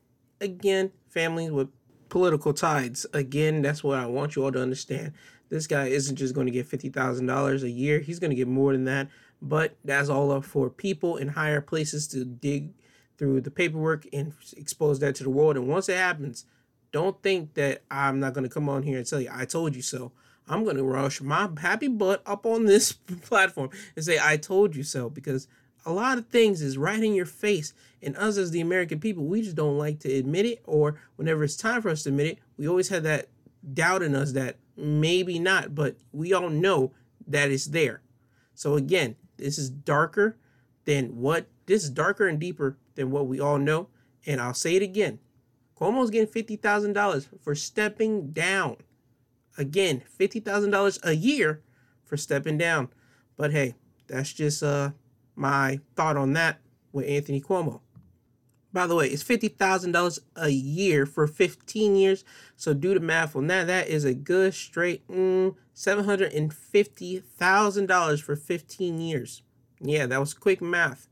again, families with political tides. Again, that's what I want you all to understand. This guy isn't just going to get $50,000 a year. He's going to get more than that. But that's all up for people in higher places to dig through the paperwork and expose that to the world. And once it happens, don't think that I'm not going to come on here and tell you, I told you so. I'm going to rush my happy butt up on this platform and say, I told you so. Because a lot of things is right in your face, and us as the American people, we just don't like to admit it, or whenever it's time for us to admit it, we always have that doubt in us that maybe not, but we all know that it's there. So again, this is darker and deeper than what we all know, and I'll say it again. Cuomo's getting $50,000 for stepping down. Again, $50,000 a year for stepping down. But hey, that's just my thought on that with Anthony Cuomo. By the way, it's $50,000 a year for 15 years. So do the math on that. That is a good straight $750,000 for 15 years. Yeah, that was quick math.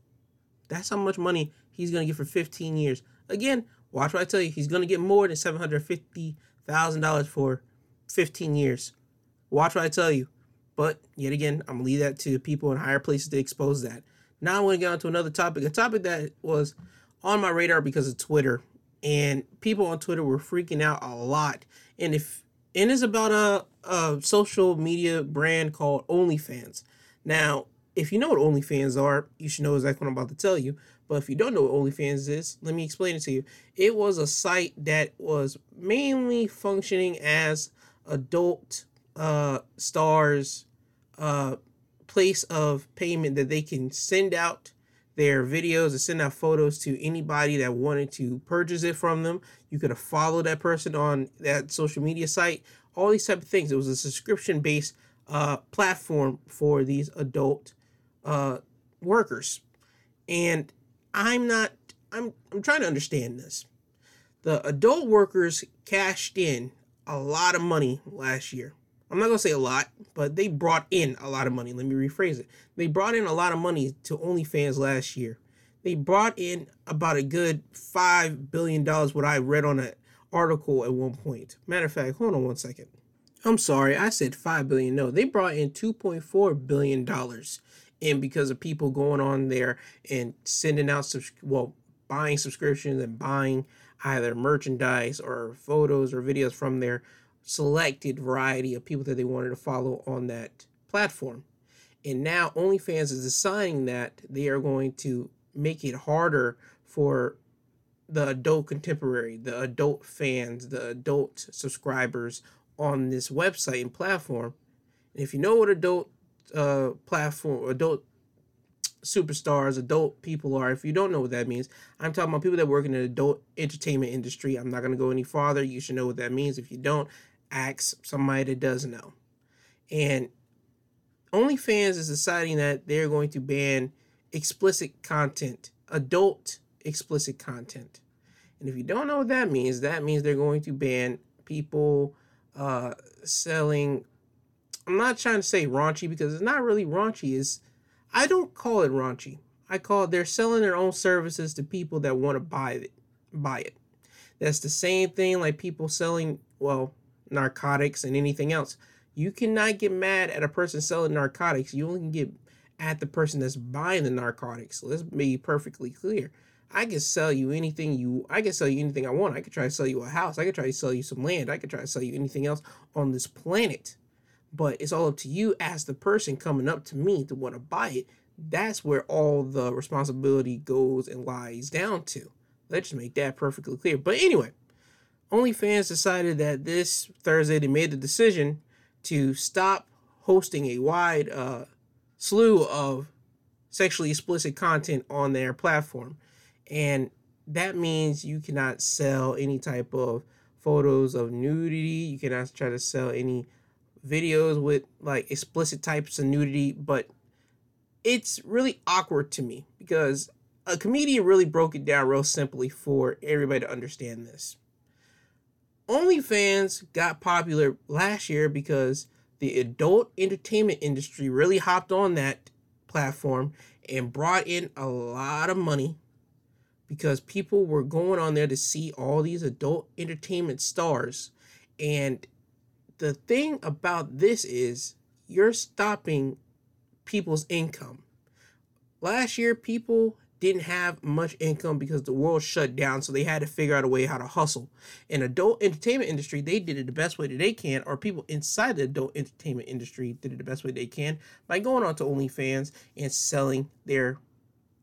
That's how much money he's going to get for 15 years. Again, watch what I tell you. He's going to get more than $750,000 for 15 years. Watch what I tell you. But yet again, I'm going to leave that to people in higher places to expose that. Now I want to get on to another topic. A topic that was on my radar because of Twitter, and people on Twitter were freaking out a lot. And it's about a social media brand called OnlyFans. Now, if you know what OnlyFans are, you should know exactly what I'm about to tell you. But if you don't know what OnlyFans is, let me explain it to you. It was a site that was mainly functioning as adult stars' place of payment that they can send out their videos and send out photos to anybody that wanted to purchase it from them. You could have followed that person on that social media site, all these type of things. It was a subscription-based platform for these adult workers. And I'm trying to understand this. The adult workers cashed in a lot of money last year. I'm not going to say a lot, but they brought in a lot of money. Let me rephrase it. They brought in a lot of money to OnlyFans last year. They brought in about a good $5 billion, what I read on an article at one point. Matter of fact, hold on one second. I'm sorry, I said $5 billion. No, they brought in $2.4 billion in because of people going on there and sending out, buying subscriptions and buying either merchandise or photos or videos from their selected variety of people that they wanted to follow on that platform. And now OnlyFans is deciding that they are going to make it harder for the adult contemporary, the adult fans, the adult subscribers on this website and platform. And if you know what adult platform, adult superstars, adult people are, if you don't know what that means, I'm talking about people that work in the adult entertainment industry. I'm not going to go any farther. You should know what that means. If you don't, ask somebody that does know. And OnlyFans is deciding that they're going to ban explicit content, adult explicit content. And if you don't know what that means they're going to ban people selling, I'm not trying to say raunchy because it's not really raunchy. I don't call it raunchy. I call it they're selling their own services to people that want to buy it. That's the same thing like people selling, narcotics and anything else. You cannot get mad at a person selling narcotics. You only can get at the person that's buying the narcotics. So let's be perfectly clear. I can sell you anything I want. I could try to sell you a house. I could try to sell you some land. I could try to sell you anything else on this planet. But it's all up to you as the person coming up to me to want to buy it. That's where all the responsibility goes and lies down to. Let's just make that perfectly clear. But anyway, OnlyFans decided that this Thursday they made the decision to stop hosting a wide slew of sexually explicit content on their platform. And that means you cannot sell any type of photos of nudity. You cannot try to sell any videos with like explicit types of nudity, but it's really awkward to me because a comedian really broke it down real simply for everybody to understand this. OnlyFans got popular last year because the adult entertainment industry really hopped on that platform and brought in a lot of money because people were going on there to see all these adult entertainment stars. And the thing about this is you're stopping people's income. Last year, people didn't have much income because the world shut down, so they had to figure out a way how to hustle. In adult entertainment industry, they did it the best way that they can, or people inside the adult entertainment industry did it the best way they can by going on to OnlyFans and selling their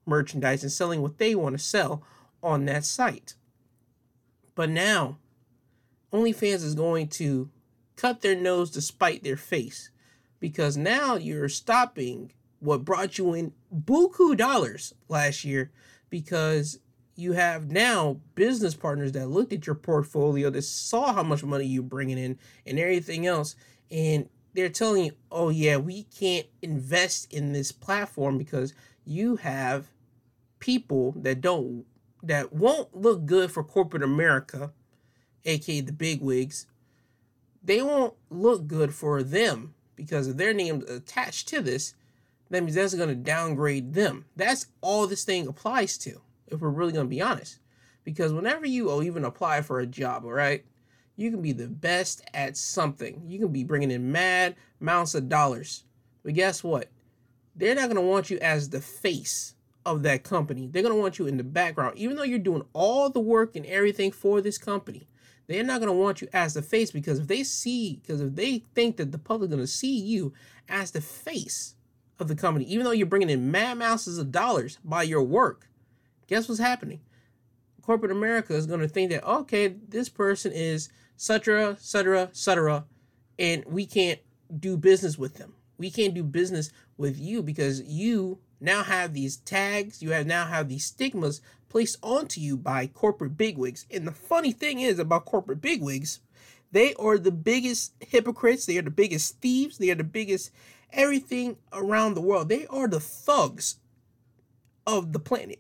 merchandise and selling what they want to sell on that site. But now, OnlyFans is going to cut their nose to spite their face because now you're stopping what brought you in buku dollars last year because you have now business partners that looked at your portfolio, that saw how much money you're bringing in and everything else, and they're telling you, oh yeah, we can't invest in this platform because you have people that won't look good for corporate America, aka the bigwigs. They won't look good for them because of their names attached to this. That means that's going to downgrade them. That's all this thing applies to, if we're really going to be honest. Because whenever you even apply for a job, all right, you can be the best at something. You can be bringing in mad amounts of dollars. But guess what? They're not going to want you as the face of that company. They're going to want you in the background. Even though you're doing all the work and everything for this company, they're not going to want you as the face, because if they think that the public is going to see you as the face of the company, even though you're bringing in mad masses of dollars by your work, guess what's happening? Corporate America is going to think that, okay, this person is cetera, cetera, cetera, and we can't do business with them. We can't do business with you because you now have these tags, you now have these stigmas placed onto you by corporate bigwigs. And the funny thing is about corporate bigwigs, they are the biggest hypocrites, they are the biggest thieves, they are the biggest everything around the world. They are the thugs of the planet.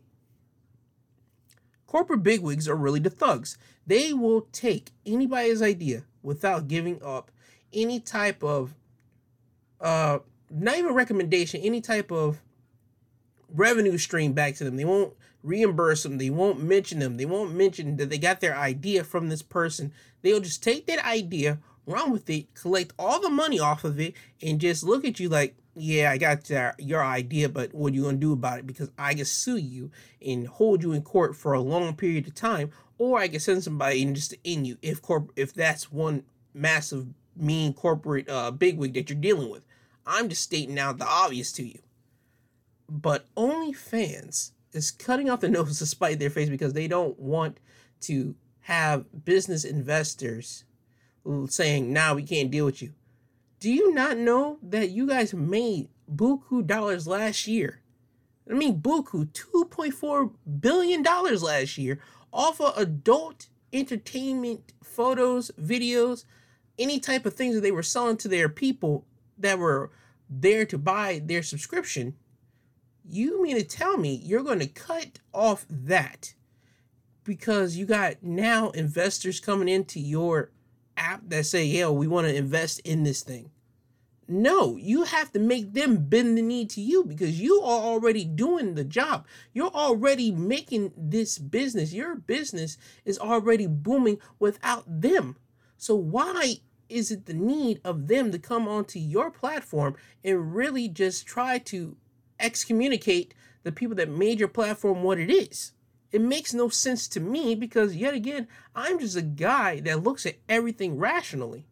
Corporate bigwigs are really the thugs. They will take anybody's idea without giving up any type of, not even recommendation, any type of revenue stream back to them. They won't reimburse them. They won't mention them. They won't mention that they got their idea from this person. They'll just take that idea, run with it, collect all the money off of it, and just look at you like, yeah, I got your idea, but what are you going to do about it? Because I can sue you and hold you in court for a long period of time, or I can send somebody in just to end you if that's one massive mean corporate bigwig that you're dealing with. I'm just stating out the obvious to you. But OnlyFans is cutting off the nose to spite their face because they don't want to have business investors saying, nah, we can't deal with you. Do you not know that you guys made buku dollars last year? I mean, buku, $2.4 billion last year off of adult entertainment photos, videos, any type of things that they were selling to their people that were there to buy their subscription. You mean to tell me you're going to cut off that because you got now investors coming into your app that say, yo, we want to invest in this thing? No, you have to make them bend the knee to you because you are already doing the job. You're already making this business. Your business is already booming without them. So why is it the need of them to come onto your platform and really just try to excommunicate the people that made your platform what it is? It makes no sense to me because, yet again, I'm just a guy that looks at everything rationally.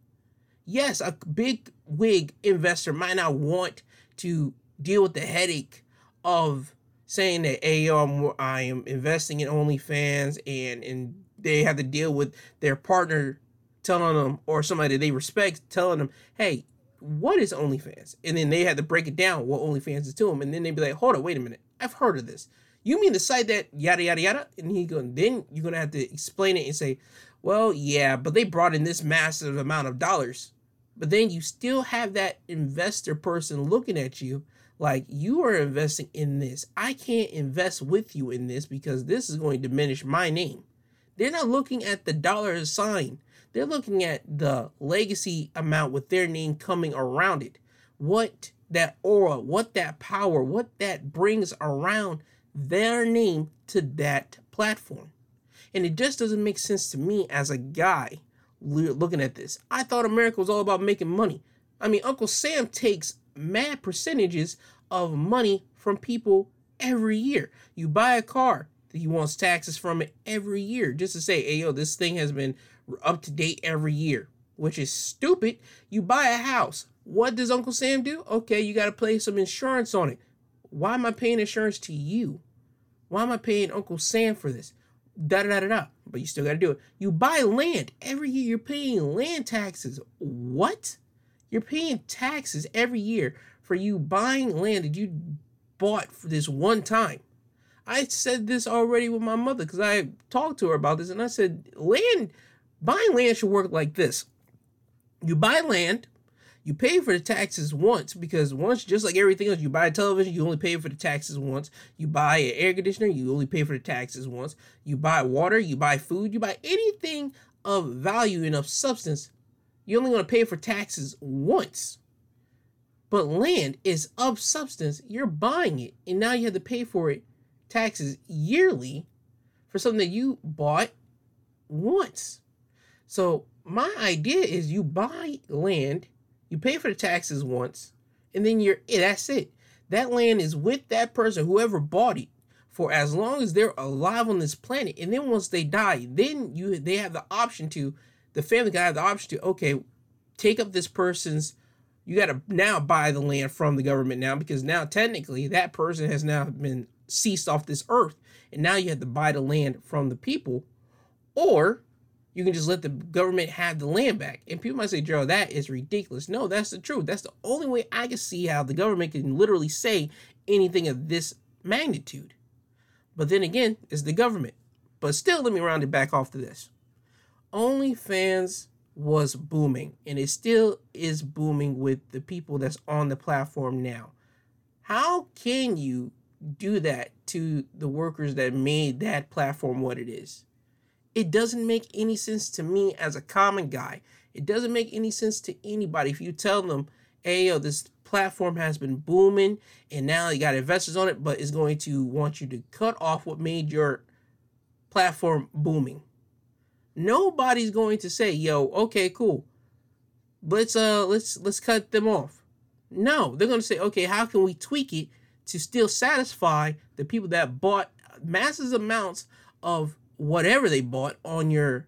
Yes, a big wig investor might not want to deal with the headache of saying that, hey, I am investing in OnlyFans, and they have to deal with their partner telling them, or somebody that they respect telling them, hey, what is OnlyFans? And then they had to break it down what OnlyFans is to them. And then they'd be like, hold on, wait a minute. I've heard of this. You mean the site that yada, yada, yada? And then you're going to have to explain it and say, well, yeah, but they brought in this massive amount of dollars. But then you still have that investor person looking at you like, you are investing in this. I can't invest with you in this because this is going to diminish my name. They're not looking at the dollar sign. They're looking at the legacy amount with their name coming around it. What that aura, what that power, what that brings around their name to that platform. And it just doesn't make sense to me as a guy looking at this. I thought America was all about making money. I mean, Uncle Sam takes mad percentages of money from people every year. You buy a car, he wants taxes from it every year just to say, hey, yo, this thing has been up to date every year, which is stupid. You buy a house. What does Uncle Sam do? Okay, you got to pay some insurance on it. Why am I paying insurance to you? Why am I paying Uncle Sam for this? Da-da-da-da-da. But you still got to do it. You buy land. Every year you're paying land taxes. What? You're paying taxes every year for you buying land that you bought for this one time. I said this already with my mother because I talked to her about this, and I said, buying land should work like this. You buy land, you pay for the taxes once, because once, just like everything else, you buy a television, you only pay for the taxes once. You buy an air conditioner, you only pay for the taxes once. You buy water, you buy food, you buy anything of value and of substance, you're only going to pay for taxes once. But land is of substance. You're buying it, and now you have to pay for it taxes yearly for something that you bought once. So my idea is you buy land, you pay for the taxes once, and then that's it. That land is with that person, whoever bought it, for as long as they're alive on this planet. And then once they die, then they have the option to, the family can have the option to, okay, take up this person's, you got to now buy the land from the government now, because now technically that person has now been ceased off this earth, and now you have to buy the land from the people, or you can just let the government have the land back. And people might say, Joe, that is ridiculous. No, that's the truth. That's the only way I can see how the government can literally say anything of this magnitude. But then again, it's the government. But still, let me round it back off to this. OnlyFans was booming, and it still is booming with the people that's on the platform now. How can you do that to the workers that made that platform what it is? It doesn't make any sense to me as a common guy. It doesn't make any sense to anybody. If you tell them, hey, yo, this platform has been booming and now you got investors on it, but it's going to want you to cut off what made your platform booming. Nobody's going to say, yo, okay, cool. Let's cut them off. No, they're going to say, okay, how can we tweak it to still satisfy the people that bought massive amounts of whatever they bought on your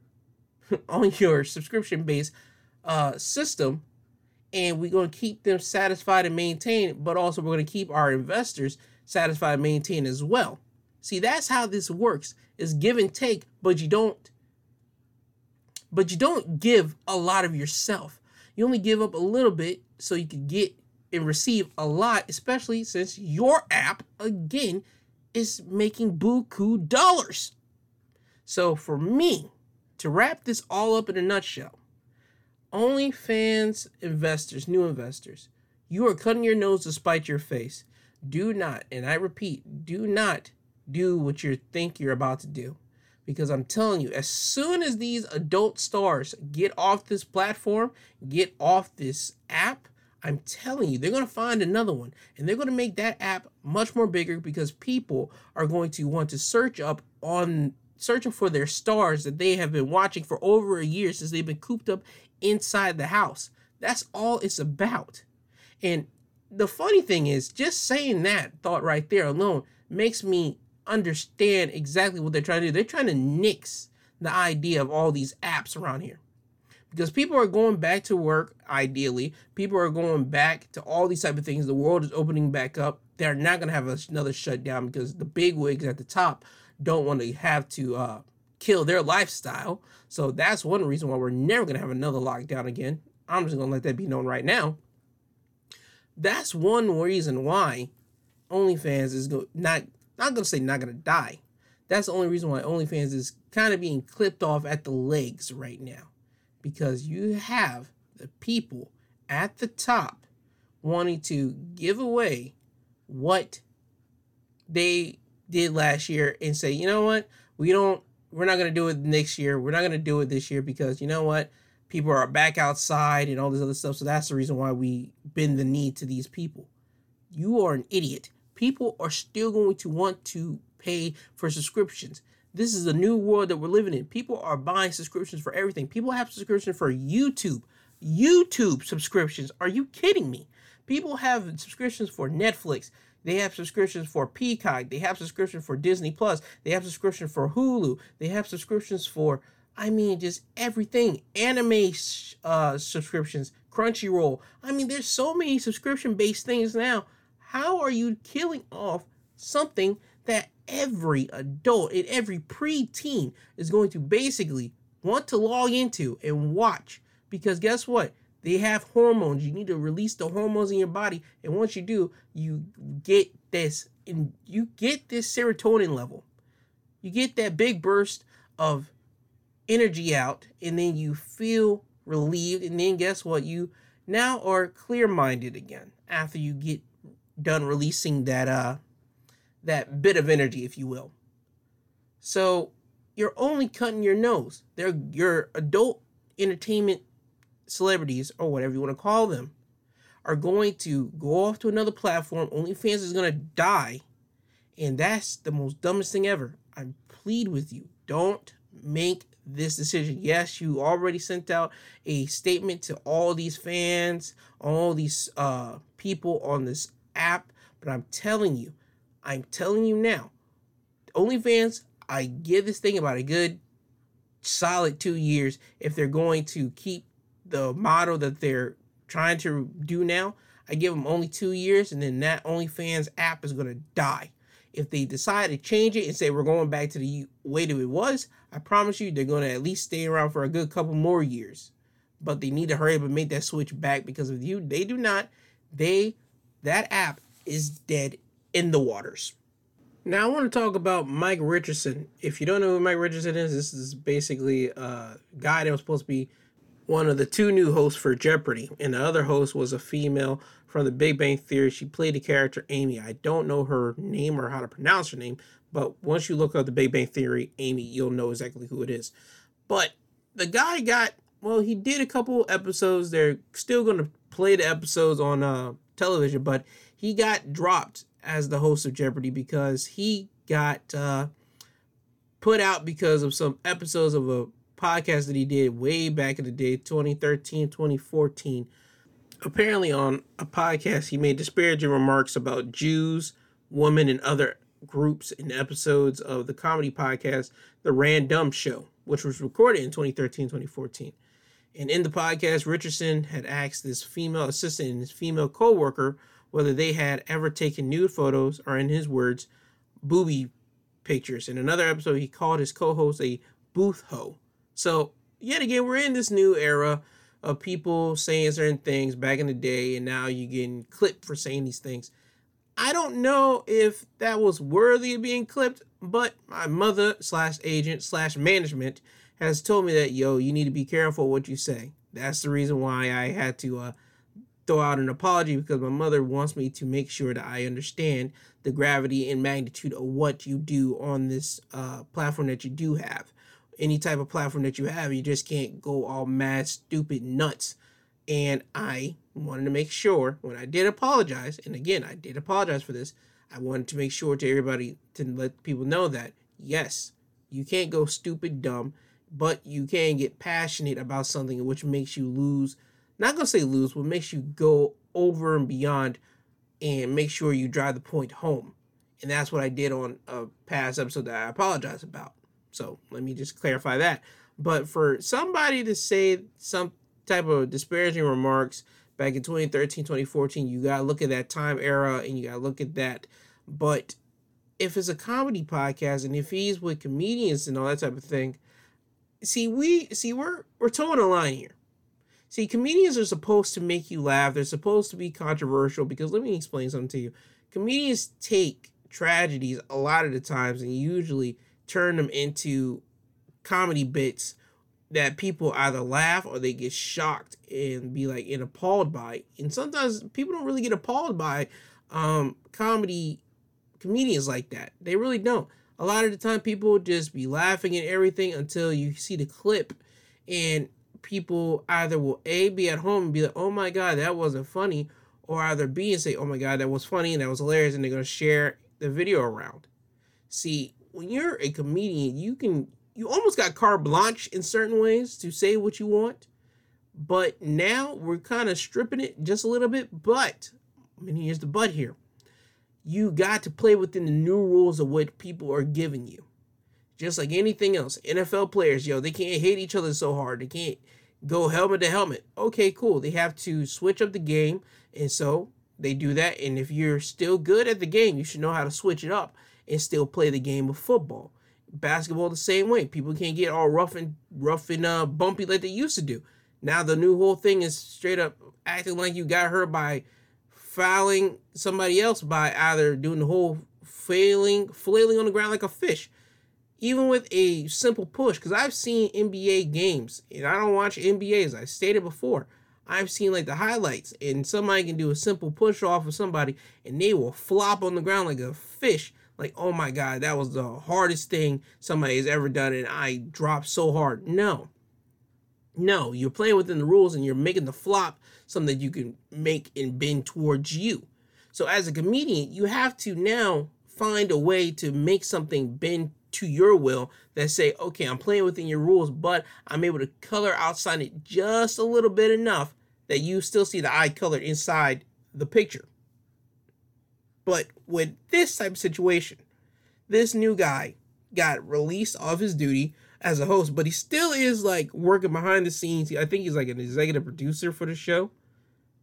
subscription-based system, and we're going to keep them satisfied and maintained, but also we're going to keep our investors satisfied and maintained as well. See, that's how this works. It's give and take, but you don't give a lot of yourself. You only give up a little bit so you can get and receive a lot, especially since your app, again, is making buku dollars. So for me, to wrap this all up in a nutshell, OnlyFans investors, new investors, you are cutting your nose to spite your face. Do not, and I repeat, do not do what you think you're about to do. Because I'm telling you, as soon as these adult stars get off this platform, get off this app, I'm telling you, they're going to find another one. And they're going to make that app much more bigger, because people are going to want to searching for their stars that they have been watching for over a year, since they've been cooped up inside the house. That's all it's about. And the funny thing is, just saying that thought right there alone makes me understand exactly what they're trying to do. They're trying to nix the idea of all these apps around here, because people are going back to work, ideally. People are going back to all these type of things. The world is opening back up. They're not going to have another shutdown, because the big wigs at the top don't want to have to kill their lifestyle. So that's one reason why we're never going to have another lockdown again. I'm just going to let that be known right now. That's one reason why OnlyFans is not going to say not going to die. That's the only reason why OnlyFans is kind of being clipped off at the legs right now, because you have the people at the top wanting to give away what they did last year and say, you know what, we're not going to do it next year. We're not going to do it this year, because you know what, people are back outside and all this other stuff. So that's the reason why we bend the knee to these people. You are an idiot. People are still going to want to pay for subscriptions. This is a new world that we're living in. People are buying subscriptions for everything. People have subscriptions for YouTube. YouTube subscriptions. Are you kidding me? People have subscriptions for Netflix. They have subscriptions for Peacock. They have subscriptions for Disney Plus. They have subscriptions for Hulu. They have subscriptions for, I mean, just everything. Anime subscriptions, Crunchyroll. I mean, there's so many subscription-based things now. How are you killing off something that every adult and every preteen is going to basically want to log into and watch? Because guess what? They have hormones. You need to release the hormones in your body. And once you do, you get this and you get this serotonin level. You get that big burst of energy out, and then you feel relieved, and then guess what? You now are clear-minded again after you get done releasing that that bit of energy, if you will. So you're only cutting your nose. They're your adult entertainment celebrities, or whatever you want to call them, are going to go off to another platform. OnlyFans is going to die, and that's the most dumbest thing ever. I plead with you, don't make this decision. Yes, you already sent out a statement to all these fans, all these people on this app, but I'm telling you now, OnlyFans, I give this thing about a good solid 2 years if they're going to keep the model that they're trying to do now. I give them only 2 years, and then that OnlyFans app is going to die. If they decide to change it and say we're going back to the way that it was, I promise you they're going to at least stay around for a good couple more years. But they need to hurry up and make that switch back, because if you they do not, that app is dead in the waters. Now I want to talk about Mike Richardson. If you don't know who Mike Richardson is, this is basically a guy that was supposed to be one of the two new hosts for Jeopardy, and the other host was a female from the Big Bang Theory. She played the character Amy. I don't know her name or how to pronounce her name, but once you look up the Big Bang Theory Amy, you'll know exactly who it is. But the guy he did a couple episodes. They're still going to play the episodes on television, but he got dropped as the host of Jeopardy because he got put out because of some episodes of a podcast that he did way back in the day, 2013, 2014. Apparently on a podcast, he made disparaging remarks about Jews, women, and other groups in episodes of the comedy podcast, The Random Show, which was recorded in 2013, 2014. And in the podcast, Richardson had asked this female assistant and his female co-worker whether they had ever taken nude photos, or in his words, booby pictures. In another episode, he called his co-host a booth hoe. So, yet again, we're in this new era of people saying certain things back in the day, and now you're getting clipped for saying these things. I don't know if that was worthy of being clipped, but my mother/agent/management has told me that, you need to be careful what you say. That's the reason why I had to throw out an apology, because my mother wants me to make sure that I understand the gravity and magnitude of what you do on this platform that you do have. Any type of platform that you have, you just can't go all mad, stupid, nuts. And I wanted to make sure when I did apologize, and again, I did apologize for this, I wanted to make sure to everybody to let people know that, yes, you can't go stupid, dumb, but you can get passionate about something which makes you lose, not going to say lose, but makes you go over and beyond and make sure you drive the point home. And that's what I did on a past episode that I apologize about. So let me just clarify that. But for somebody to say some type of disparaging remarks back in 2013, 2014, you got to look at that time era and you got to look at that. But if it's a comedy podcast and if he's with comedians and all that type of thing, we're towing a line here. See, comedians are supposed to make you laugh. They're supposed to be controversial, because let me explain something to you. Comedians take tragedies a lot of the times and usually turn them into comedy bits that people either laugh or they get shocked and be like and appalled by. And sometimes people don't really get appalled by comedians like that. They really don't. A lot of the time people just be laughing at everything until you see the clip, and people either will A, be at home and be like, oh my God, that wasn't funny, or either B, and say, oh my God, that was funny and that was hilarious, and they're going to share the video around. See, when you're a comedian, you almost got carte blanche in certain ways to say what you want, but now we're kind of stripping it just a little bit. But, and here's the but here, you got to play within the new rules of what people are giving you. Just like anything else, NFL players, they can't hit each other so hard. They can't go helmet to helmet. Okay, cool. They have to switch up the game, and so they do that. And if you're still good at the game, you should know how to switch it up and still play the game of football. Basketball the same way. People can't get all rough and bumpy like they used to do. Now the new whole thing is straight up acting like you got hurt by fouling somebody else by either doing the whole flailing on the ground like a fish, even with a simple push. Because I've seen NBA games, and I don't watch NBA, as I stated before. I've seen like the highlights, and somebody can do a simple push off of somebody, and they will flop on the ground like a fish. Like, oh my God, that was the hardest thing somebody has ever done, and I dropped so hard. No, you're playing within the rules, and you're making the flop something that you can make and bend towards you. So as a comedian, you have to now find a way to make something bend to your will, that say, okay, I'm playing within your rules, but I'm able to color outside it just a little bit enough that you still see the eye color inside the picture. But with this type of situation, this new guy got released off his duty as a host, but he still is like working behind the scenes. I think he's like an executive producer for the show.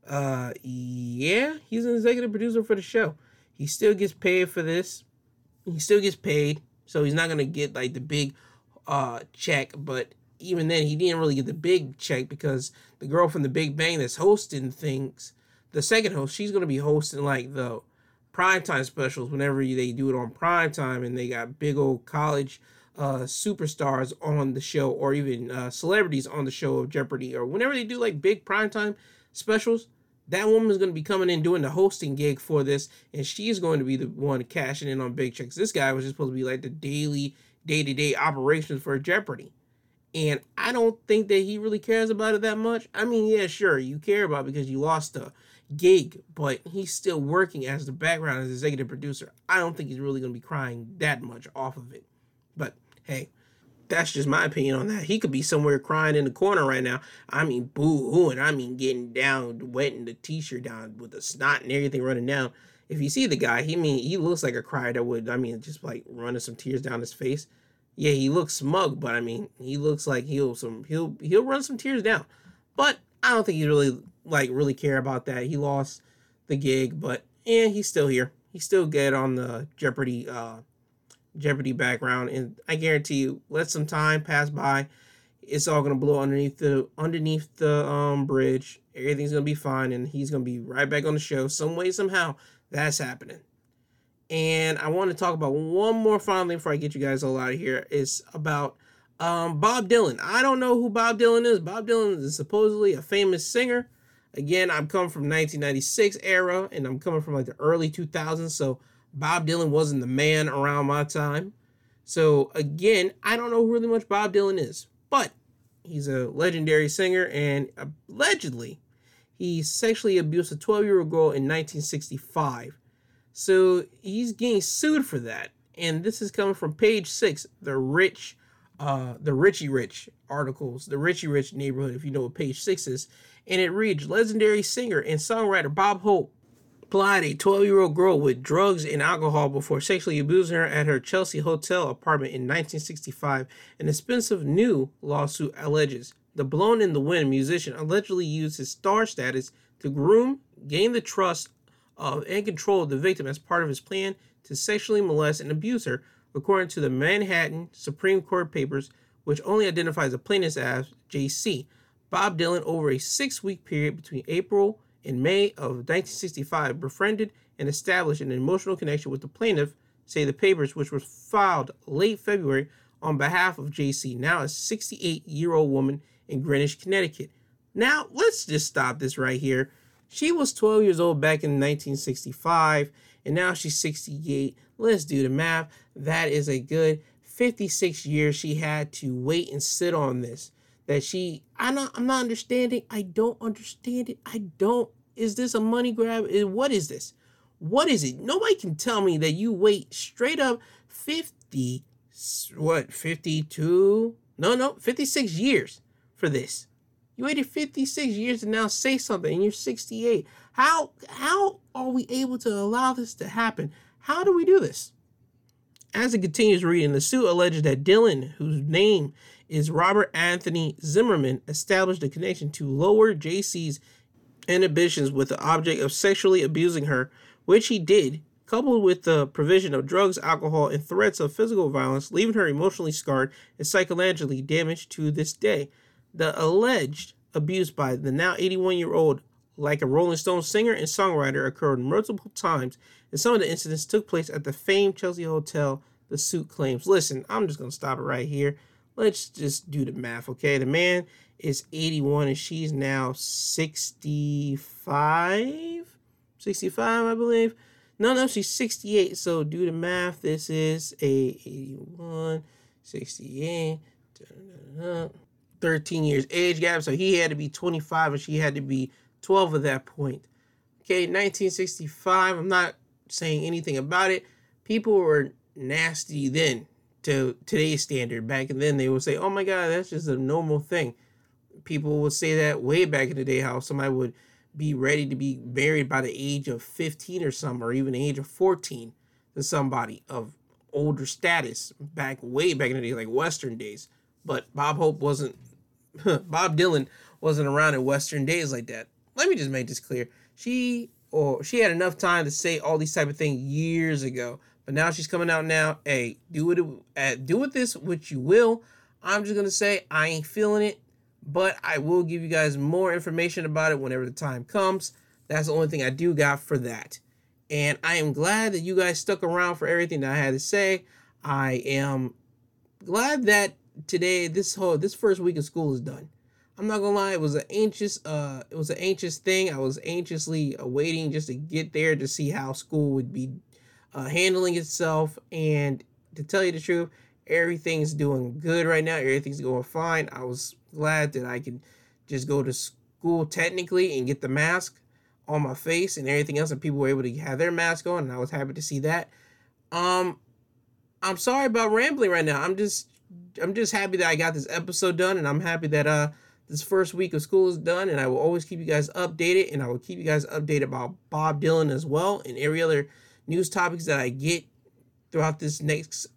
Yeah, he's an executive producer for the show. He still gets paid for this. He still gets paid. So he's not going to get like the big check, but even then he didn't really get the big check because the girl from the Big Bang that's hosting things, the second host, she's going to be hosting like the primetime specials whenever they do it on primetime, and they got big old college superstars on the show, or even celebrities on the show of Jeopardy, or whenever they do like big primetime specials. That woman's going to be coming in doing the hosting gig for this, and she's going to be the one cashing in on big checks. This guy was just supposed to be like the daily, day-to-day operations for Jeopardy. And I don't think that he really cares about it that much. I mean, yeah, sure, you care about it because you lost a gig, but he's still working as the background as executive producer. I don't think he's really going to be crying that much off of it. But hey, that's just my opinion on that. He could be somewhere crying in the corner right now. I mean, boo-hooing. I mean, getting down, wetting the t-shirt down with the snot and everything running down. If you see the guy, he looks like a crier that would, just like running some tears down his face. Yeah, he looks smug, but he looks like he'll run some tears down. But I don't think he really care about that. He lost the gig, but he's still here. He's still good on the Jeopardy background, and I guarantee you, let some time pass by, it's all gonna blow underneath the bridge. Everything's gonna be fine, and he's gonna be right back on the show some way, somehow. That's happening. And I want to talk about one more final thing before I get you guys all out of here. It's about Bob Dylan. I don't know who Bob Dylan is. Bob Dylan is supposedly a famous singer. Again, I'm coming from 1996 era, and I'm coming from like the early 2000s, so Bob Dylan wasn't the man around my time. So again, I don't know really much Bob Dylan is, but he's a legendary singer, and allegedly he sexually abused a 12-year-old girl in 1965. So he's getting sued for that. And this is coming from Page Six, the Richie Rich articles, the Richie Rich neighborhood, if you know what Page Six is. And it reads, legendary singer and songwriter Bob Hope supplied a 12-year-old girl with drugs and alcohol before sexually abusing her at her Chelsea Hotel apartment in 1965, an expensive new lawsuit alleges. The blown-in-the-wind musician allegedly used his star status to groom, gain the trust of, and control of the victim as part of his plan to sexually molest and abuse her, according to the Manhattan Supreme Court papers, which only identifies the plaintiff as J.C. Bob Dylan, over a 6-week period between April in May of 1965, befriended and established an emotional connection with the plaintiff, say the papers, which were filed late February on behalf of JC, now a 68-year-old woman in Greenwich, Connecticut. Now, let's just stop this right here. She was 12 years old back in 1965, and now she's 68. Let's do the math. That is a good 56 years she had to wait and sit on this. That she, I'm not understanding. I don't understand it. Is this a money grab? What is this? What is it? Nobody can tell me that you wait straight up 56 years for this. You waited 56 years to now say something, and you're 68. How are we able to allow this to happen? How do we do this? As it continues reading, the suit alleges that Dylan, whose name is Robert Anthony Zimmerman, established a connection to lower JC's inhibitions with the object of sexually abusing her, which he did, coupled with the provision of drugs, alcohol, and threats of physical violence, leaving her emotionally scarred and psychologically damaged to this day. The alleged abuse by the now 81-year-old like a Rolling Stones singer and songwriter, occurred multiple times, and some of the incidents took place at the famed Chelsea Hotel, the suit claims. Listen, I'm just going to stop it right here. Let's just do the math, okay? The man is 81 and she's now 65, I believe. No, she's 68. So do the math. This is a 81, 68, 13 years age gap. So he had to be 25 and she had to be 12 at that point. Okay, 1965. I'm not saying anything about it. People were nasty then to today's standard. Back then they would say, oh my God, that's just a normal thing. People would say that way back in the day, how somebody would be ready to be married by the age of 15 or something, or even the age of 14 to somebody of older status way back in the day, like Western days. But Bob Dylan wasn't around in Western days like that. Let me just make this clear. She had enough time to say all these type of things years ago, but now she's coming out now. Hey, do with this what you will. I'm just going to say I ain't feeling it. But I will give you guys more information about it whenever the time comes. That's the only thing I do got for that. And I am glad that you guys stuck around for everything that I had to say. I am glad that today, this first week of school is done. I'm not gonna lie, it was an anxious thing. I was anxiously waiting just to get there to see how school would be handling itself. And to tell you the truth, everything's doing good right now. Everything's going fine. I was glad that I could just go to school technically and get the mask on my face and everything else, and people were able to have their mask on, and I was happy to see that. I'm sorry about rambling right now. I'm just happy that I got this episode done, and I'm happy that this first week of school is done, and I will always keep you guys updated, and I will keep you guys updated about Bob Dylan as well, and every other news topics that I get throughout this next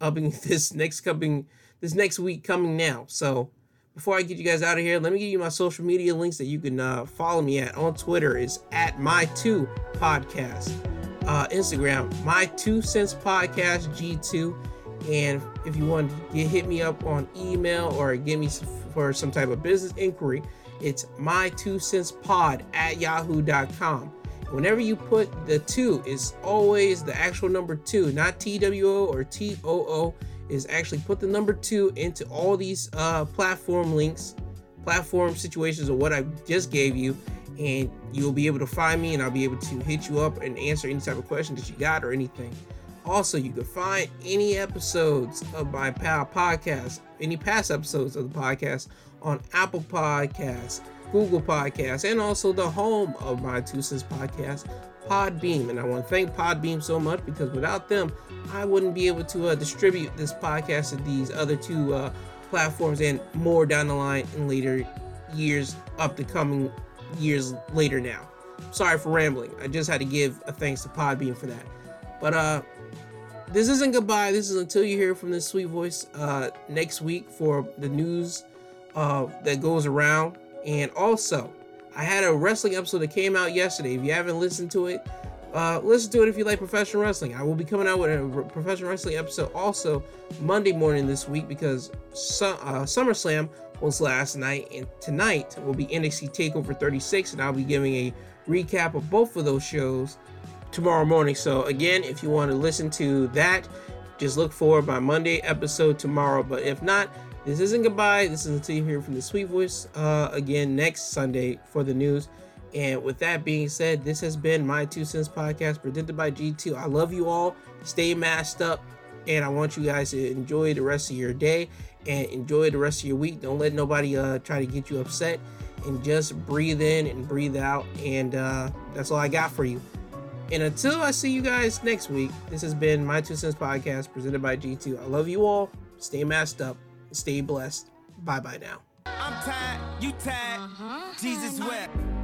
week coming now. So before I get you guys out of here, let me give you my social media links that you can follow me at. On Twitter, it's at My2Podcast. Instagram, My2Cents Podcast, G2. And if you want to hit me up on email or get me for some type of business inquiry, it's My2CentsPod@yahoo.com. Whenever you put the two, it's always the actual number two, not TWO or TOO. Is actually put the number two into all these platform situations of what I just gave you, and you'll be able to find me, and I'll be able to hit you up and answer any type of question that you got or anything. Also, you can find any episodes of my podcast, any past episodes of the podcast on Apple Podcasts, Google Podcasts, and also the home of my Two Cents Podcast, Podbeam. And I want to thank Podbeam so much, because without them, I wouldn't be able to distribute this podcast to these other two platforms and more down the line in later years, up the coming years later now. Sorry for rambling. I just had to give a thanks to Podbeam for that. But this isn't goodbye. This is until you hear from this sweet voice next week for the news that goes around. And also, I had a wrestling episode that came out yesterday. If you haven't listened to it, listen to it if you like professional wrestling. I will be coming out with a professional wrestling episode also Monday morning this week, because SummerSlam was last night, and tonight will be NXT TakeOver 36, and I'll be giving a recap of both of those shows tomorrow morning. So again, if you want to listen to that, just look for my Monday episode tomorrow. But if not, this isn't goodbye. This is until you hear from the sweet voice again next Sunday for the news. And with that being said, this has been my Two Cents Podcast presented by G2. I love you all. Stay masked up. And I want you guys to enjoy the rest of your day and enjoy the rest of your week. Don't let nobody try to get you upset. And just breathe in and breathe out. And that's all I got for you. And until I see you guys next week, this has been my Two Cents Podcast presented by G2. I love you all. Stay masked up. Stay blessed. Bye-bye now. I'm tired. You tired. Jesus wept.